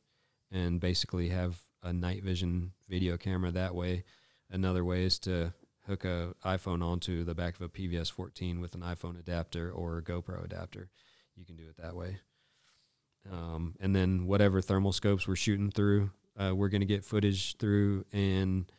and basically have a night vision video camera that way. Another way is to hook an iPhone onto the back of a PVS-14 with an iPhone adapter or a GoPro adapter. You can do it that way. And then whatever thermal scopes we're shooting through, we're going to get footage through. And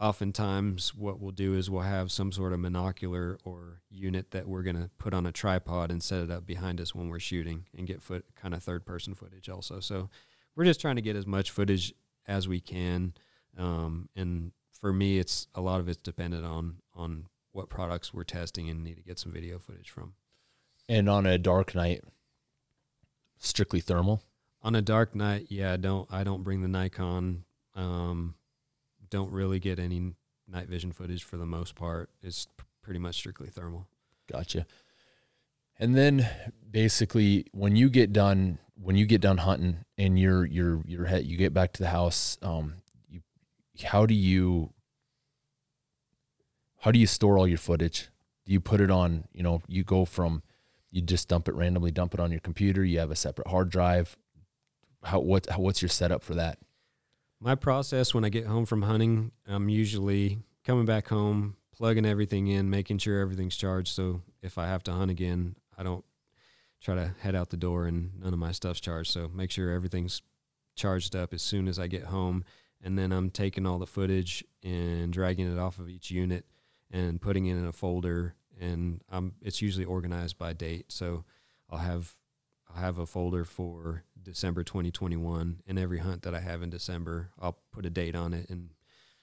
oftentimes what we'll do is we'll have some sort of monocular or unit that we're going to put on a tripod and set it up behind us when we're shooting and get kind of third-person footage also. So we're just trying to get as much footage as we can. And for me, it's a lot of it's dependent on what products we're testing and need to get some video footage from. And on a dark night, strictly thermal? On a dark night, yeah, I don't bring the Nikon. Don't really get any night vision footage for the most part. It's pretty much strictly thermal. Gotcha. And then basically when you get done hunting and you get back to the house, how do you store all your footage? Do you put it on, you know, you go from You just randomly dump it on your computer. You have a separate hard drive. What's your setup for that? My process when I get home from hunting, I'm usually coming back home, plugging everything in, making sure everything's charged. So if I have to hunt again, I don't try to head out the door and none of my stuff's charged. So make sure everything's charged up as soon as I get home. And then I'm taking all the footage and dragging it off of each unit and putting it in a folder. And it's usually organized by date. So I'll have a folder for December 2021, and every hunt that I have in December, I'll put a date on it and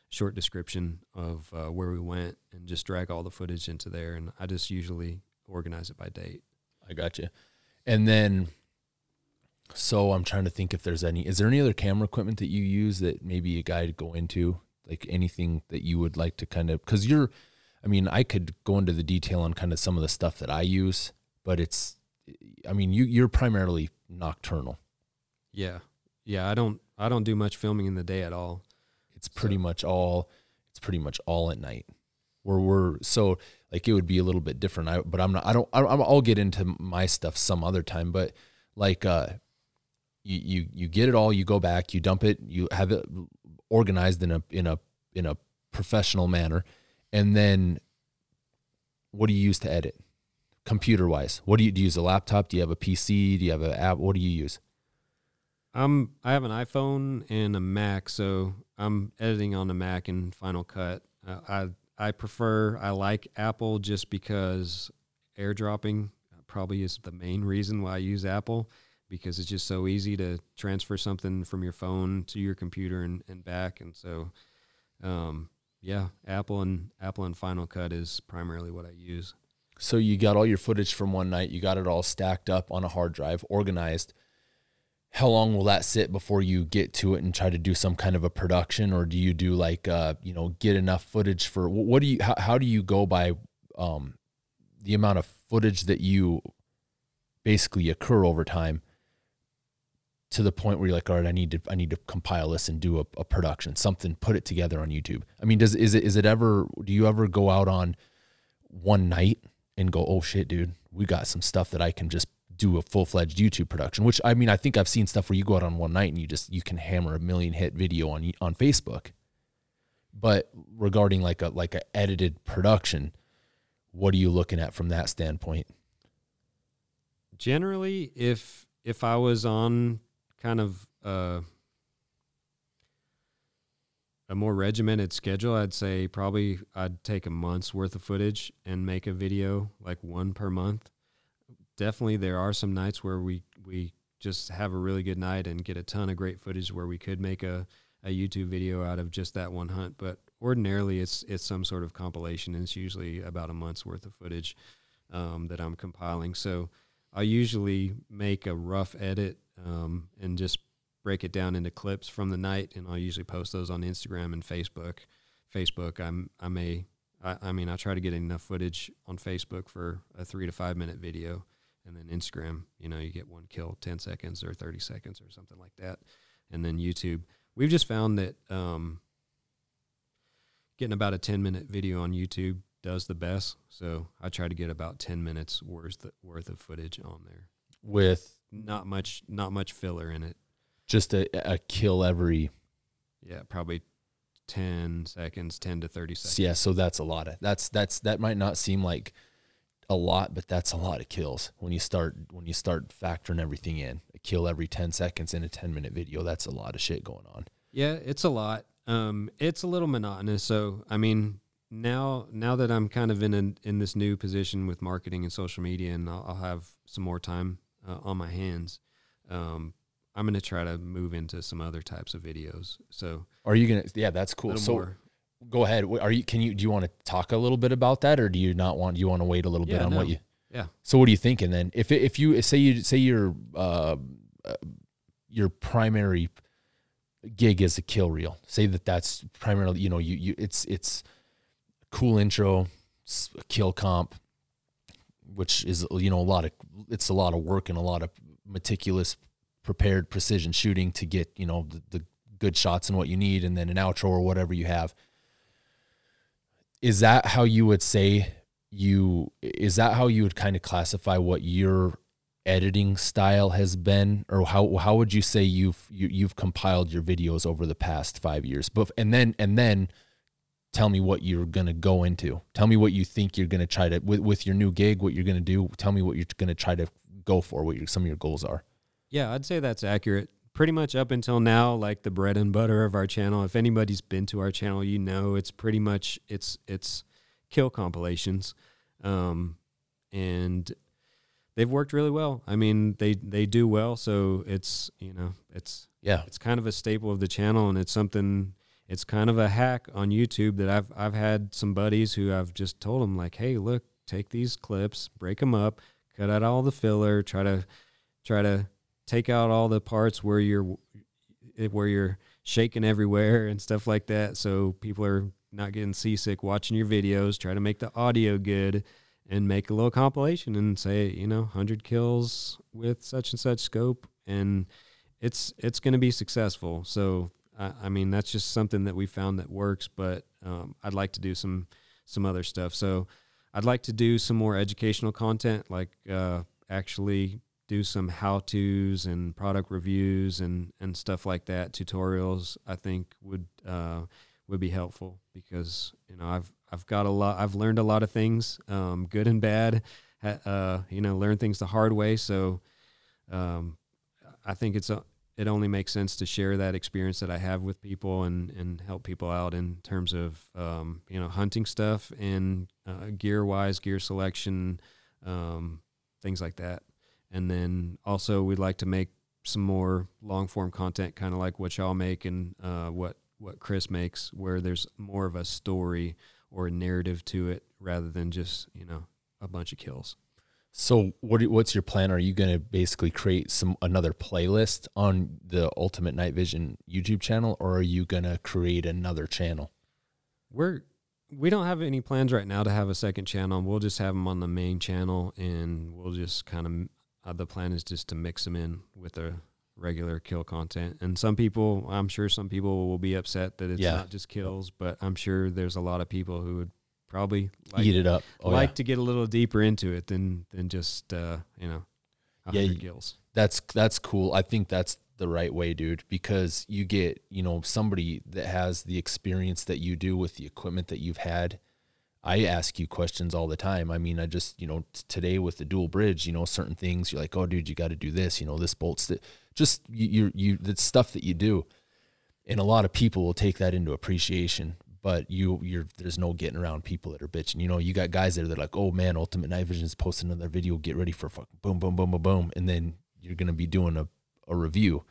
short description of where we went, and just drag all the footage into there. And I just usually organize it by date. I got you. And then, so I'm trying to think if is there any other camera equipment that you use that maybe a guy would go into, like anything that you would like to kind of, cause I could go into the detail on kind of some of the stuff that I use, but you're primarily nocturnal. Yeah. Yeah. I don't do much filming in the day at all. It's pretty much all at night where it would be a little bit different. I'll get into my stuff some other time, but like, you get it all, you go back, you dump it, you have it organized in a professional manner. And then what do you use to edit computer wise? What do you use a laptop? Do you have a PC? Do you have an app? What do you use? I have an iPhone and a Mac, so I'm editing on the Mac in Final Cut. I like Apple just because airdropping probably is the main reason why I use Apple, because it's just so easy to transfer something from your phone to your computer and back. And so, Apple and Final Cut is primarily what I use. So you got all your footage from one night, you got it all stacked up on a hard drive, organized. How long will that sit before you get to it and try to do some kind of a production? Or do you do like, get enough footage for, how do you go by the amount of footage that you basically accrue over time to the point where you're like, all right, I need to compile this and do a production, something, put it together on YouTube. I mean, do you ever go out on one night and go, oh shit, dude, we got some stuff that I can just do a full-fledged YouTube production, which I think I've seen stuff where you go out on one night and you can hammer a 1 million hit video on Facebook. But regarding like a edited production, what are you looking at from that standpoint? Generally, if I was on kind of a more regimented schedule, I'd say probably I'd take a month's worth of footage and make a video, like one per month. Definitely there are some nights where we just have a really good night and get a ton of great footage where we could make a YouTube video out of just that one hunt. But ordinarily it's some sort of compilation, and it's usually about a month's worth of footage that I'm compiling. So I usually make a rough edit and just break it down into clips from the night, and I'll usually post those on Instagram and Facebook. I try to get enough footage on Facebook for a 3 to 5 minute video. And then Instagram, you get one kill, 10 seconds or 30 seconds or something like that. And then YouTube. We've just found that getting about a 10-minute video on YouTube does the best. So I try to get about 10 minutes worth of footage on there. With not much filler in it. Just a kill every... Yeah, probably 10 seconds, 10 to 30 seconds. Yeah, so that's a lot. That might not seem like... a lot, but that's a lot of kills when you start factoring everything in. A kill every 10 seconds in a 10-minute video, that's a lot of shit going on. Yeah, it's a lot. It's a little monotonous. So now that I'm kind of in this new position with marketing and social media, and I'll have some more time on my hands, I'm going to try to move into some other types of videos. So are you going to? Yeah, that's cool. So more. Go ahead. Do you want to talk a little bit about that, or do you not want, you want to wait a little bit on what you, yeah. So what are you thinking then? If you say your primary gig is a kill reel, say that's primarily, it's cool intro, kill comp, which is, it's a lot of work and a lot of meticulous, prepared precision shooting to get, the good shots and what you need. And then an outro or whatever you have. Is that how you would say is that how you would kind of classify what your editing style has been, or how would you say you've compiled your videos over the past 5 years? But and then tell me what you're going to go into. Tell me what you think you're going to try to, with your new gig, what you're going to do. Tell me what you're going to try to go for, what some of your goals are. Yeah, I'd say that's accurate. Pretty much up until now, like the bread and butter of our channel. If anybody's been to our channel, you know, it's pretty much, it's kill compilations. And they've worked really well. I mean, they do well. So it's, you know, it's kind of a staple of the channel, and it's something, it's kind of a hack on YouTube that I've had some buddies who I've just told them, like, hey, look, take these clips, break them up, cut out all the filler, try to take out all the parts where you're shaking everywhere and stuff like that, so people are not getting seasick watching your videos. Try to make the audio good and make a little compilation and say, you know, 100 kills with such and such scope, and it's going to be successful. So I mean, that's just something that we found that works, but I'd like to do some other stuff. So I'd like to do some more educational content, like actually do some how-tos and product reviews and stuff like that. Tutorials, I think, would be helpful, because, you know, I've got a lot, I've learned a lot of things, good and bad, you know, learn things the hard way. So I think it only makes sense to share that experience that I have with people and help people out in terms of, you know, hunting stuff and gear-wise, gear selection, things like that. And then also we'd like to make some more long-form content, kind of like what y'all make and what Chris makes, where there's more of a story or a narrative to it rather than just, you know, a bunch of kills. So what's your plan? Are you going to basically create another playlist on the Ultimate Night Vision YouTube channel, or are you going to create another channel? We don't have any plans right now to have a second channel. We'll just have them on the main channel, and we'll just kind of, the plan is just to mix them in with a regular kill content. And I'm sure some people will be upset that it's not just kills, but I'm sure there's a lot of people who would probably like, eat it up. To get a little deeper into it than just you know, 100 kills. That's cool. I think that's the right way, dude, because you get, you know, somebody that has the experience that you do with the equipment that you've had. I ask you questions all the time. I mean, I just, you know, today with the dual bridge, you know, certain things you're like, oh, dude, you got to do this. You know, this bolts that. Just you the stuff that you do, and a lot of people will take that into appreciation. But there's no getting around people that are bitching. You know, you got guys that are like, oh man, Ultimate Night Vision is posting another video, get ready for fucking boom, boom, boom, boom, boom. And then you're going to be doing a review.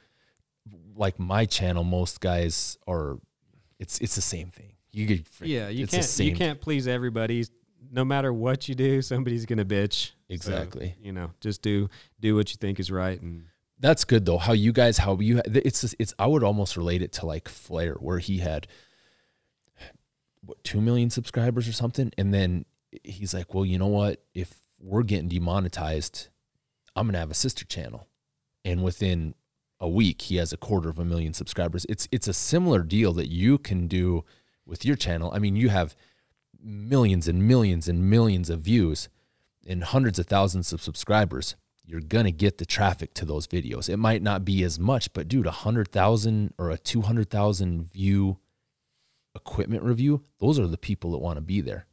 Like my channel, most guys are, it's the same thing. You can't please everybody. No matter what you do, somebody's going to bitch. Exactly. So, you know, just do what you think is right. And that's good though. I would almost relate it to like Flair, where he had, what, 2 million subscribers or something, and then he's like, well, you know what, if we're getting demonetized, I'm gonna have a sister channel. And within a week he has 250,000 subscribers. It's a similar deal that you can do with your channel. I mean, you have millions and millions and millions of views and hundreds of thousands of subscribers. You're gonna get the traffic to those videos. It might not be as much, but dude, 100,000 or a 200,000 view equipment review, those are the people that want to be there.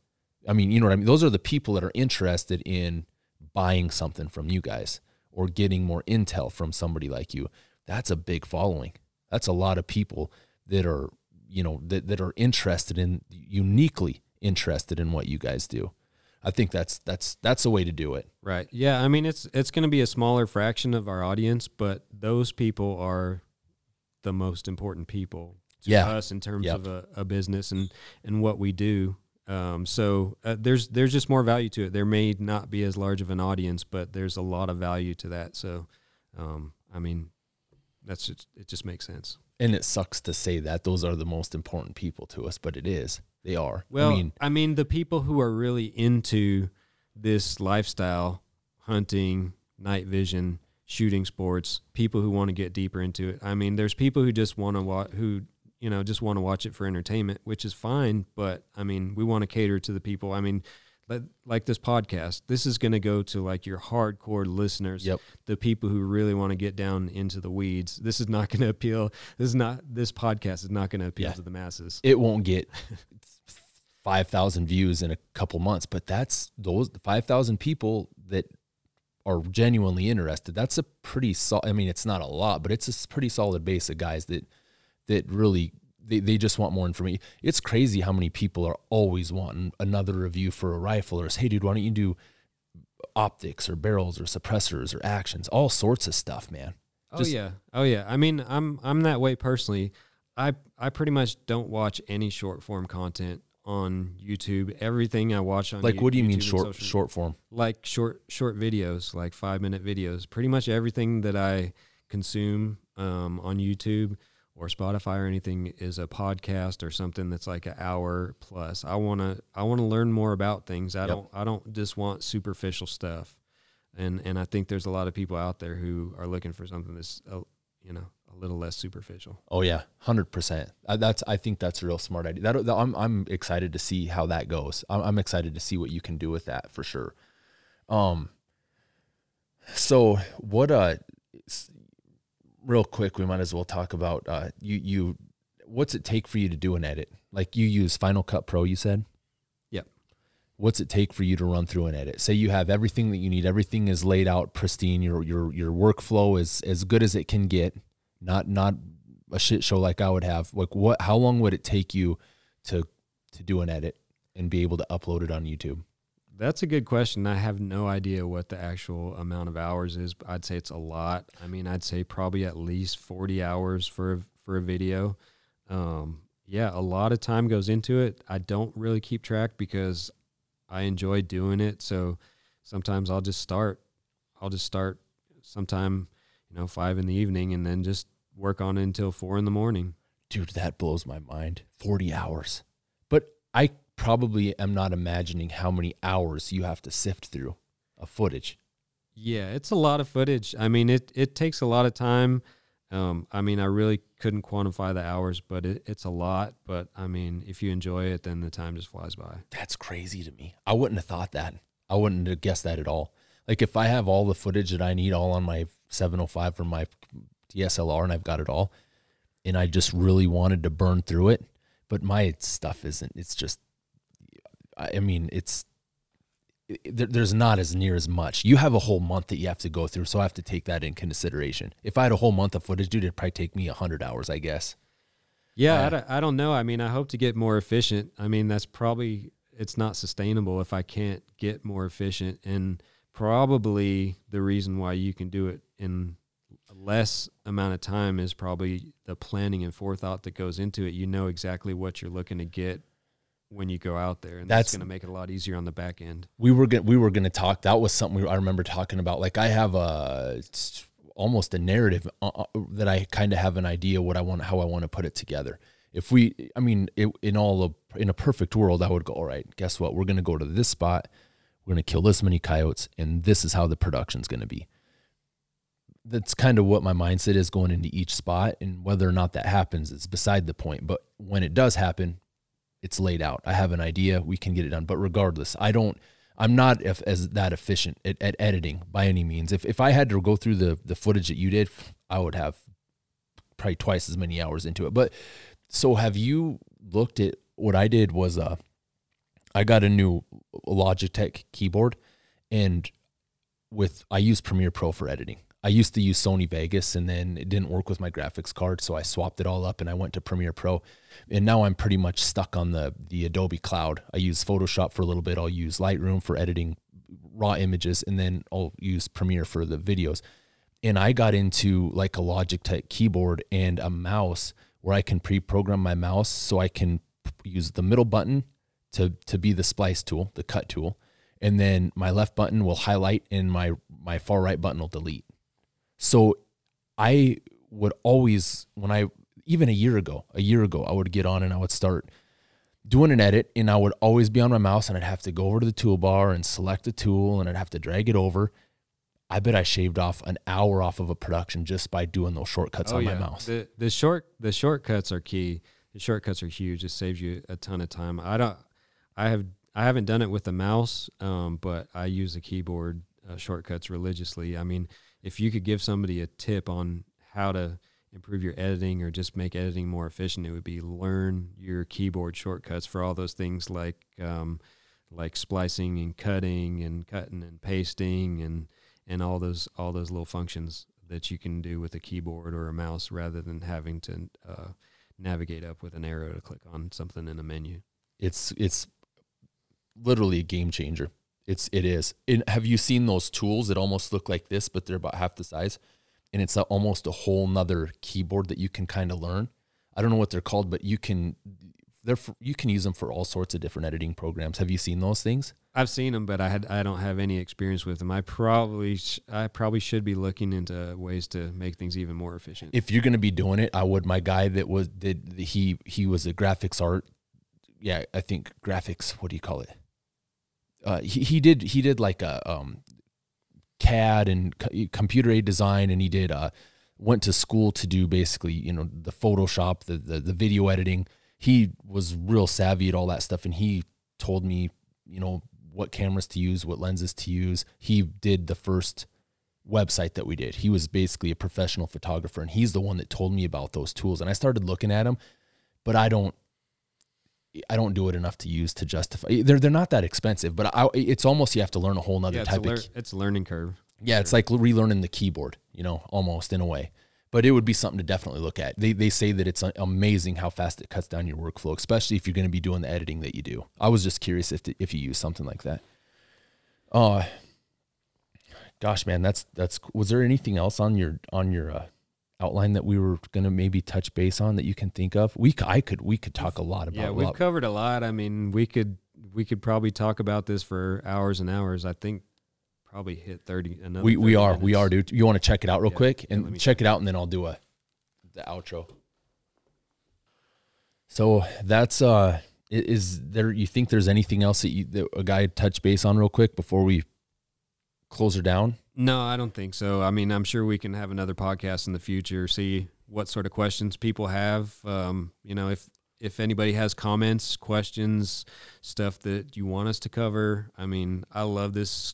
I mean, you know what I mean? Those are the people that are interested in buying something from you guys or getting more intel from somebody like you. That's a big following. That's a lot of people that are, you know, that are uniquely interested in what you guys do. I think that's the way to do it. Right. Yeah. I mean, it's going to be a smaller fraction of our audience, but those people are the most important people to us in terms of a business and what we do. So there's just more value to it. There may not be as large of an audience, but there's a lot of value to that. So, I mean, it just makes sense. And it sucks to say that those are the most important people to us, but it is. They are. Well, I mean the people who are really into this lifestyle, hunting, night vision, shooting sports, people who want to get deeper into it. I mean, there's people who just want to just want to watch it for entertainment, which is fine. But I mean, we want to cater to the people. I mean, like this podcast, this is going to go to like your hardcore listeners, yep, the people who really want to get down into the weeds. This is not going to appeal. This podcast is not going to appeal, yeah, to the masses. It won't get 5,000 views in a couple months, but that's those 5,000 people that are genuinely interested. That's a pretty solid, I mean, it's not a lot, but it's a pretty solid base of guys that really, they just want more information. It's crazy how many people are always wanting another review for a rifle, or say, hey dude, why don't you do optics or barrels or suppressors or actions, all sorts of stuff, man. Oh yeah. I mean, I'm that way personally. I pretty much don't watch any short form content on YouTube. Everything I watch on YouTube. Like, what do you mean short form? Like short videos, like 5-minute videos. Pretty much everything that I consume on YouTube or Spotify or anything is a podcast or something that's like an hour plus. I want to learn more about things. I don't just want superficial stuff. And I think there's a lot of people out there who are looking for something that's a little less superficial. Oh yeah, 100%. I think that's a real smart idea. I'm excited to see how that goes. I'm excited to see what you can do with that for sure. So what real quick, we might as well talk about you. What's it take for you to do an edit? Like, you use Final Cut Pro, you said? Yep. What's it take for you to run through an edit? Say you have everything that you need. Everything is laid out pristine. Your workflow is as good as it can get. Not a shit show like I would have. Like, what? How long would it take you to do an edit and be able to upload it on YouTube? That's a good question. I have no idea what the actual amount of hours is, but I'd say it's a lot. I mean, I'd say probably at least 40 hours for a video. Yeah, a lot of time goes into it. I don't really keep track because I enjoy doing it. So sometimes I'll just start sometime, 5 in the evening, and then just work on it until 4 in the morning. Dude, that blows my mind. 40 hours. But I probably am not imagining how many hours you have to sift through of footage. Yeah, it's a lot of footage. I mean, it takes a lot of time. I mean, I really couldn't quantify the hours, but it's a lot. But, I mean, if you enjoy it, then the time just flies by. That's crazy to me. I wouldn't have thought that. I wouldn't have guessed that at all. Like, if I have all the footage that I need all on my 705 from my DSLR, and I've got it all, and I just really wanted to burn through it, but my stuff isn't. It's just, I mean, there's not as near as much. You have a whole month that you have to go through, so I have to take that in consideration. If I had a whole month of footage, dude, it'd probably take me 100 hours, I guess. Yeah, I don't know. I mean, I hope to get more efficient. I mean, that's probably, it's not sustainable if I can't get more efficient, and probably the reason why you can do it in less amount of time is probably the planning and forethought that goes into it. You know exactly what you're looking to get when you go out there, and that's going to make it a lot easier on the back end. We were going to talk. That was something I remember talking about. Like, I have almost a narrative that I kind of have an idea what I want, how I want to put it together. In a perfect world, I would go, all right, guess what? We're going to go to this spot. We're going to kill this many coyotes, and this is how the production's going to be. That's kind of what my mindset is going into each spot, and whether or not that happens is beside the point. But when it does happen, it's laid out. I have an idea. We can get it done. But regardless, I'm not that efficient at editing by any means. If I had to go through the footage that you did, I would have probably twice as many hours into it. But so have you looked at what I did was I got a new Logitech keyboard, and I use Premiere Pro for editing. I used to use Sony Vegas, and then it didn't work with my graphics card, so I swapped it all up and I went to Premiere Pro. And now I'm pretty much stuck on the Adobe Cloud. I use Photoshop for a little bit. I'll use Lightroom for editing raw images, and then I'll use Premiere for the videos. And I got into like a Logitech keyboard and a mouse where I can pre-program my mouse, so I can use the middle button to be the splice tool, the cut tool. And then my left button will highlight, and my far right button will delete. So I would always, even a year ago, I would get on and I would start doing an edit, and I would always be on my mouse, and I'd have to go over to the toolbar and select a tool, and I'd have to drag it over. I bet I shaved off an hour off of a production just by doing those shortcuts my mouse. The shortcuts are key. The shortcuts are huge. It saves you a ton of time. I don't, I have, I haven't done it with a mouse, but I use the keyboard shortcuts religiously. I mean, if you could give somebody a tip on how to improve your editing or just make editing more efficient, it would be learn your keyboard shortcuts for all those things like splicing and cutting and pasting and all those little functions that you can do with a keyboard or a mouse rather than having to navigate up with an arrow to click on something in a menu. It's literally a game changer. It is. And have you seen those tools that almost look like this, but they're about half the size? And it's almost a whole nother keyboard that you can kind of learn. I don't know what they're called, but you can use them for all sorts of different editing programs. Have you seen those things? I've seen them, but I don't have any experience with them. I probably should be looking into ways to make things even more efficient. If you're going to be doing it, I would. My guy he was a graphics art. Yeah, I think graphics. What do you call it? He did like a CAD and computer aid design, and he did went to school to do basically, you know, the Photoshop, the video editing. He was real savvy at all that stuff, and he told me, you know, what cameras to use, what lenses to use. He did the first website that we did. He was basically a professional photographer, and he's the one that told me about those tools. And I started looking at them, but I don't do it enough to use to justify. They're not that expensive, but it's almost you have to learn a whole nother type of. It's a learning curve. Yeah, sure. It's like relearning the keyboard, you know, almost in a way. But it would be something to definitely look at. They say that it's amazing how fast it cuts down your workflow, especially if you're going to be doing the editing that you do. I was just curious if you use something like that. Gosh, man, that's. Was there anything else on your outline that we were going to maybe touch base on that you can think of? We could talk a lot about. Yeah, we've covered a lot. I mean, we could probably talk about this for hours and hours. I think probably hit 30. We are, dude. You want to check it out real quick and check it out, and then I'll do the outro. So that's is there? You think there's anything else that a guy touch base on real quick before we close her down? No, I don't think so. I mean, I'm sure we can have another podcast in the future, see what sort of questions people have. You know, if anybody has comments, questions, stuff that you want us to cover. I mean, I love this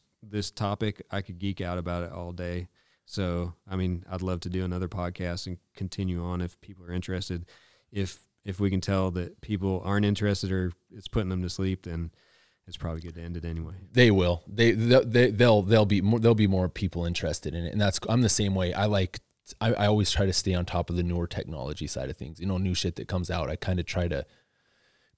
topic. I could geek out about it all day. So, I mean, I'd love to do another podcast and continue on if people are interested. If we can tell that people aren't interested or it's putting them to sleep, then it's probably good to end it anyway. They will. There'll be more people interested in it, and that's. I'm the same way. I always try to stay on top of the newer technology side of things. You know, new shit that comes out. I kind of try to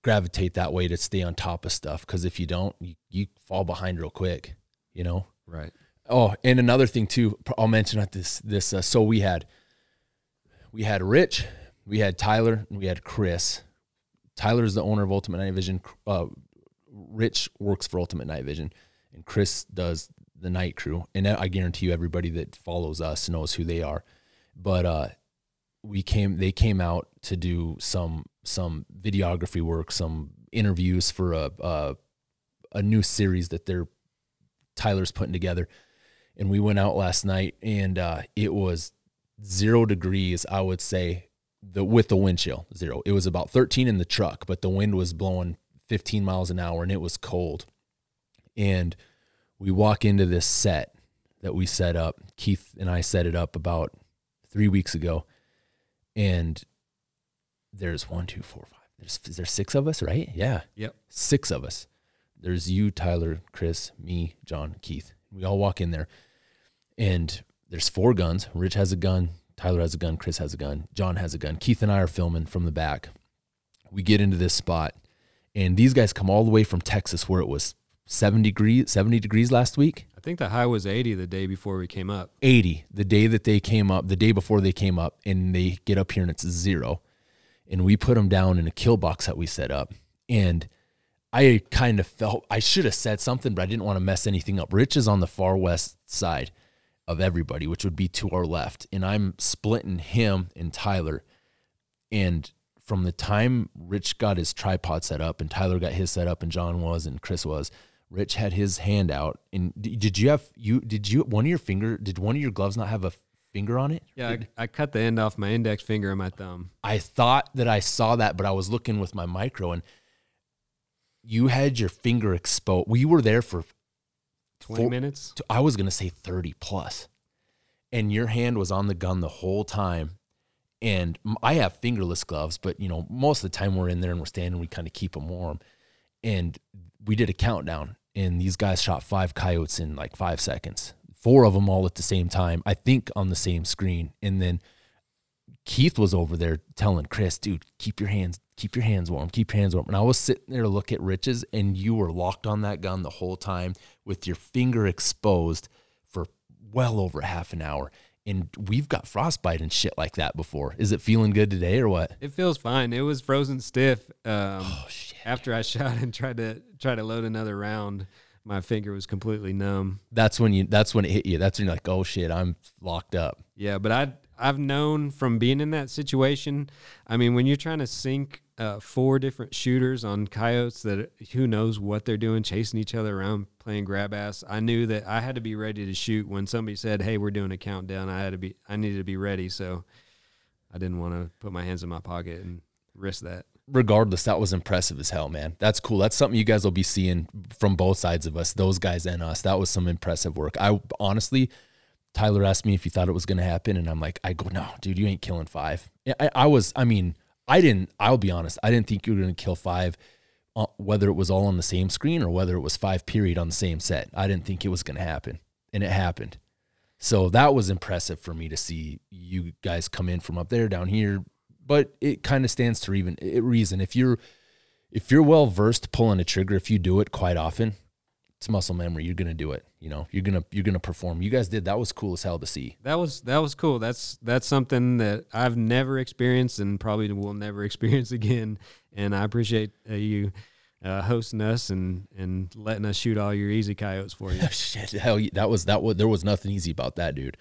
gravitate that way to stay on top of stuff, because if you don't, you fall behind real quick. You know. Right. Oh, and another thing too. I'll mention at this. So we had Rich, we had Tyler, and we had Chris. Tyler is the owner of Ultimate Night Vision. Rich works for Ultimate Night Vision, and Chris does the Night Crew. And I guarantee you everybody that follows us knows who they are. But they came out to do some videography work, some interviews for a new series that Tyler's putting together. And we went out last night, and it was 0 degrees, I would say, with the wind chill, 0. It was about 13 in the truck, but the wind was blowing 15 miles an hour, and it was cold. And we walk into this set that we set up. Keith and I set it up about 3 weeks ago, and there's 1, 2, 4, 5. There's 6 of us, right? Yeah. Yep. 6 of us. There's you, Tyler, Chris, me, John, Keith. We all walk in there, and there's 4 guns. Rich has a gun, Tyler has a gun, Chris has a gun, John has a gun. Keith and I are filming from the back. We get into this spot, and these guys come all the way from Texas, where it was 70 degrees last week. I think the high was 80 the day before we came up. 80 the day that they came up, the day before they came up, and they get up here and it's 0. And we put them down in a kill box that we set up. And I kind of felt I should have said something, but I didn't want to mess anything up. Rich is on the far west side of everybody, which would be to our left. And I'm splitting him and Tyler. And from the time Rich got his tripod set up and Tyler got his set up and John was and Chris was, Rich had his hand out. And did one of your gloves not have a finger on it? Yeah, I cut the end off my index finger and my thumb. I thought that I saw that, but I was looking with my micro, and you had your finger exposed. We were there for 20 minutes. I was going to say 30 plus. And your hand was on the gun the whole time. And I have fingerless gloves, but, you know, most of the time we're in there and we're standing, we kind of keep them warm. And we did a countdown, and these guys shot 5 coyotes in like 5 seconds. 4 of them all at the same time, I think on the same screen. And then Keith was over there telling Chris, dude, keep your hands warm. And I was sitting there to look at Rich's, and you were locked on that gun the whole time with your finger exposed for well over half an hour. And we've got frostbite and shit like that before. Is it feeling good today or what? It feels fine. It was frozen stiff. Oh, shit. After I shot and tried to load another round, my finger was completely numb. That's when it hit you. That's when you're like, oh shit, I'm locked up. Yeah, but I've known from being in that situation. I mean, when you're trying to sink 4 different shooters on coyotes that who knows what they're doing, chasing each other around, playing grab ass, I knew that I had to be ready to shoot. When somebody said, hey, we're doing a countdown, I needed to be ready. So I didn't want to put my hands in my pocket and risk that. Regardless, that was impressive as hell, man. That's cool. That's something you guys will be seeing from both sides of us, those guys and us. That was some impressive work. I honestly, Tyler asked me if he thought it was going to happen, and I'm like, I go, no, dude, you ain't killing 5. I'll be honest, I didn't think you were going to kill 5, whether it was all on the same screen or whether it was 5 period on the same set. I didn't think it was going to happen, and it happened. So that was impressive for me to see you guys come in from up there, down here, but it kind of stands to reason. If you're well-versed pulling a trigger, if you do it quite often, it's muscle memory. You're going to do it. You know, you're going to perform. You guys did. That was cool as hell to see. That was cool. That's something that I've never experienced and probably will never experience again. And I appreciate you hosting us and letting us shoot all your easy coyotes for you. Shit, hell, that was there was nothing easy about that, dude.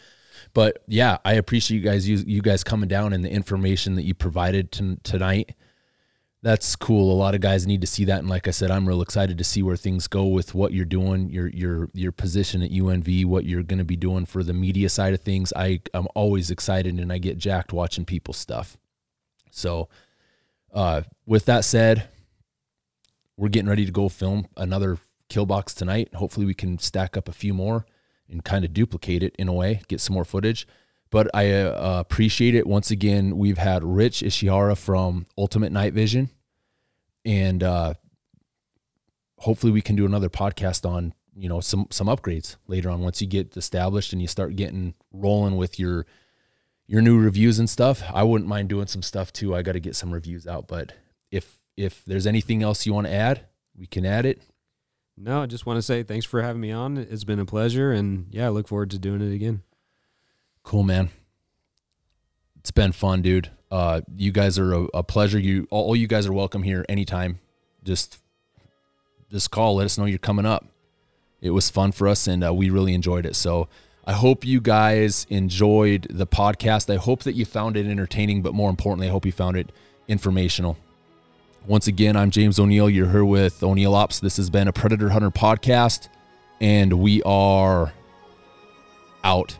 But yeah, I appreciate you guys coming down and the information that you provided tonight. That's cool. A lot of guys need to see that, and like I said, I'm real excited to see where things go with what you're doing, your position at UNV, what you're going to be doing for the media side of things. I'm always excited, and I get jacked watching people's stuff. So, with that said, we're getting ready to go film another kill box tonight. Hopefully, we can stack up a few more and kind of duplicate it in a way, get some more footage. But I appreciate it. Once again, we've had Rich Ishihara from Ultimate Night Vision. And hopefully we can do another podcast on, you know, some upgrades later on. Once you get established and you start getting rolling with your new reviews and stuff, I wouldn't mind doing some stuff too. I got to get some reviews out. But if there's anything else you want to add, we can add it. No, I just want to say thanks for having me on. It's been a pleasure. And, yeah, I look forward to doing it again. Cool, man. It's been fun, dude. You guys are a pleasure. All you guys are welcome here anytime. Just call. Let us know you're coming up. It was fun for us, and we really enjoyed it. So I hope you guys enjoyed the podcast. I hope that you found it entertaining, but more importantly, I hope you found it informational. Once again, I'm James O'Neill. You're here with O'Neill Ops. This has been a Predator Hunter podcast, and we are out.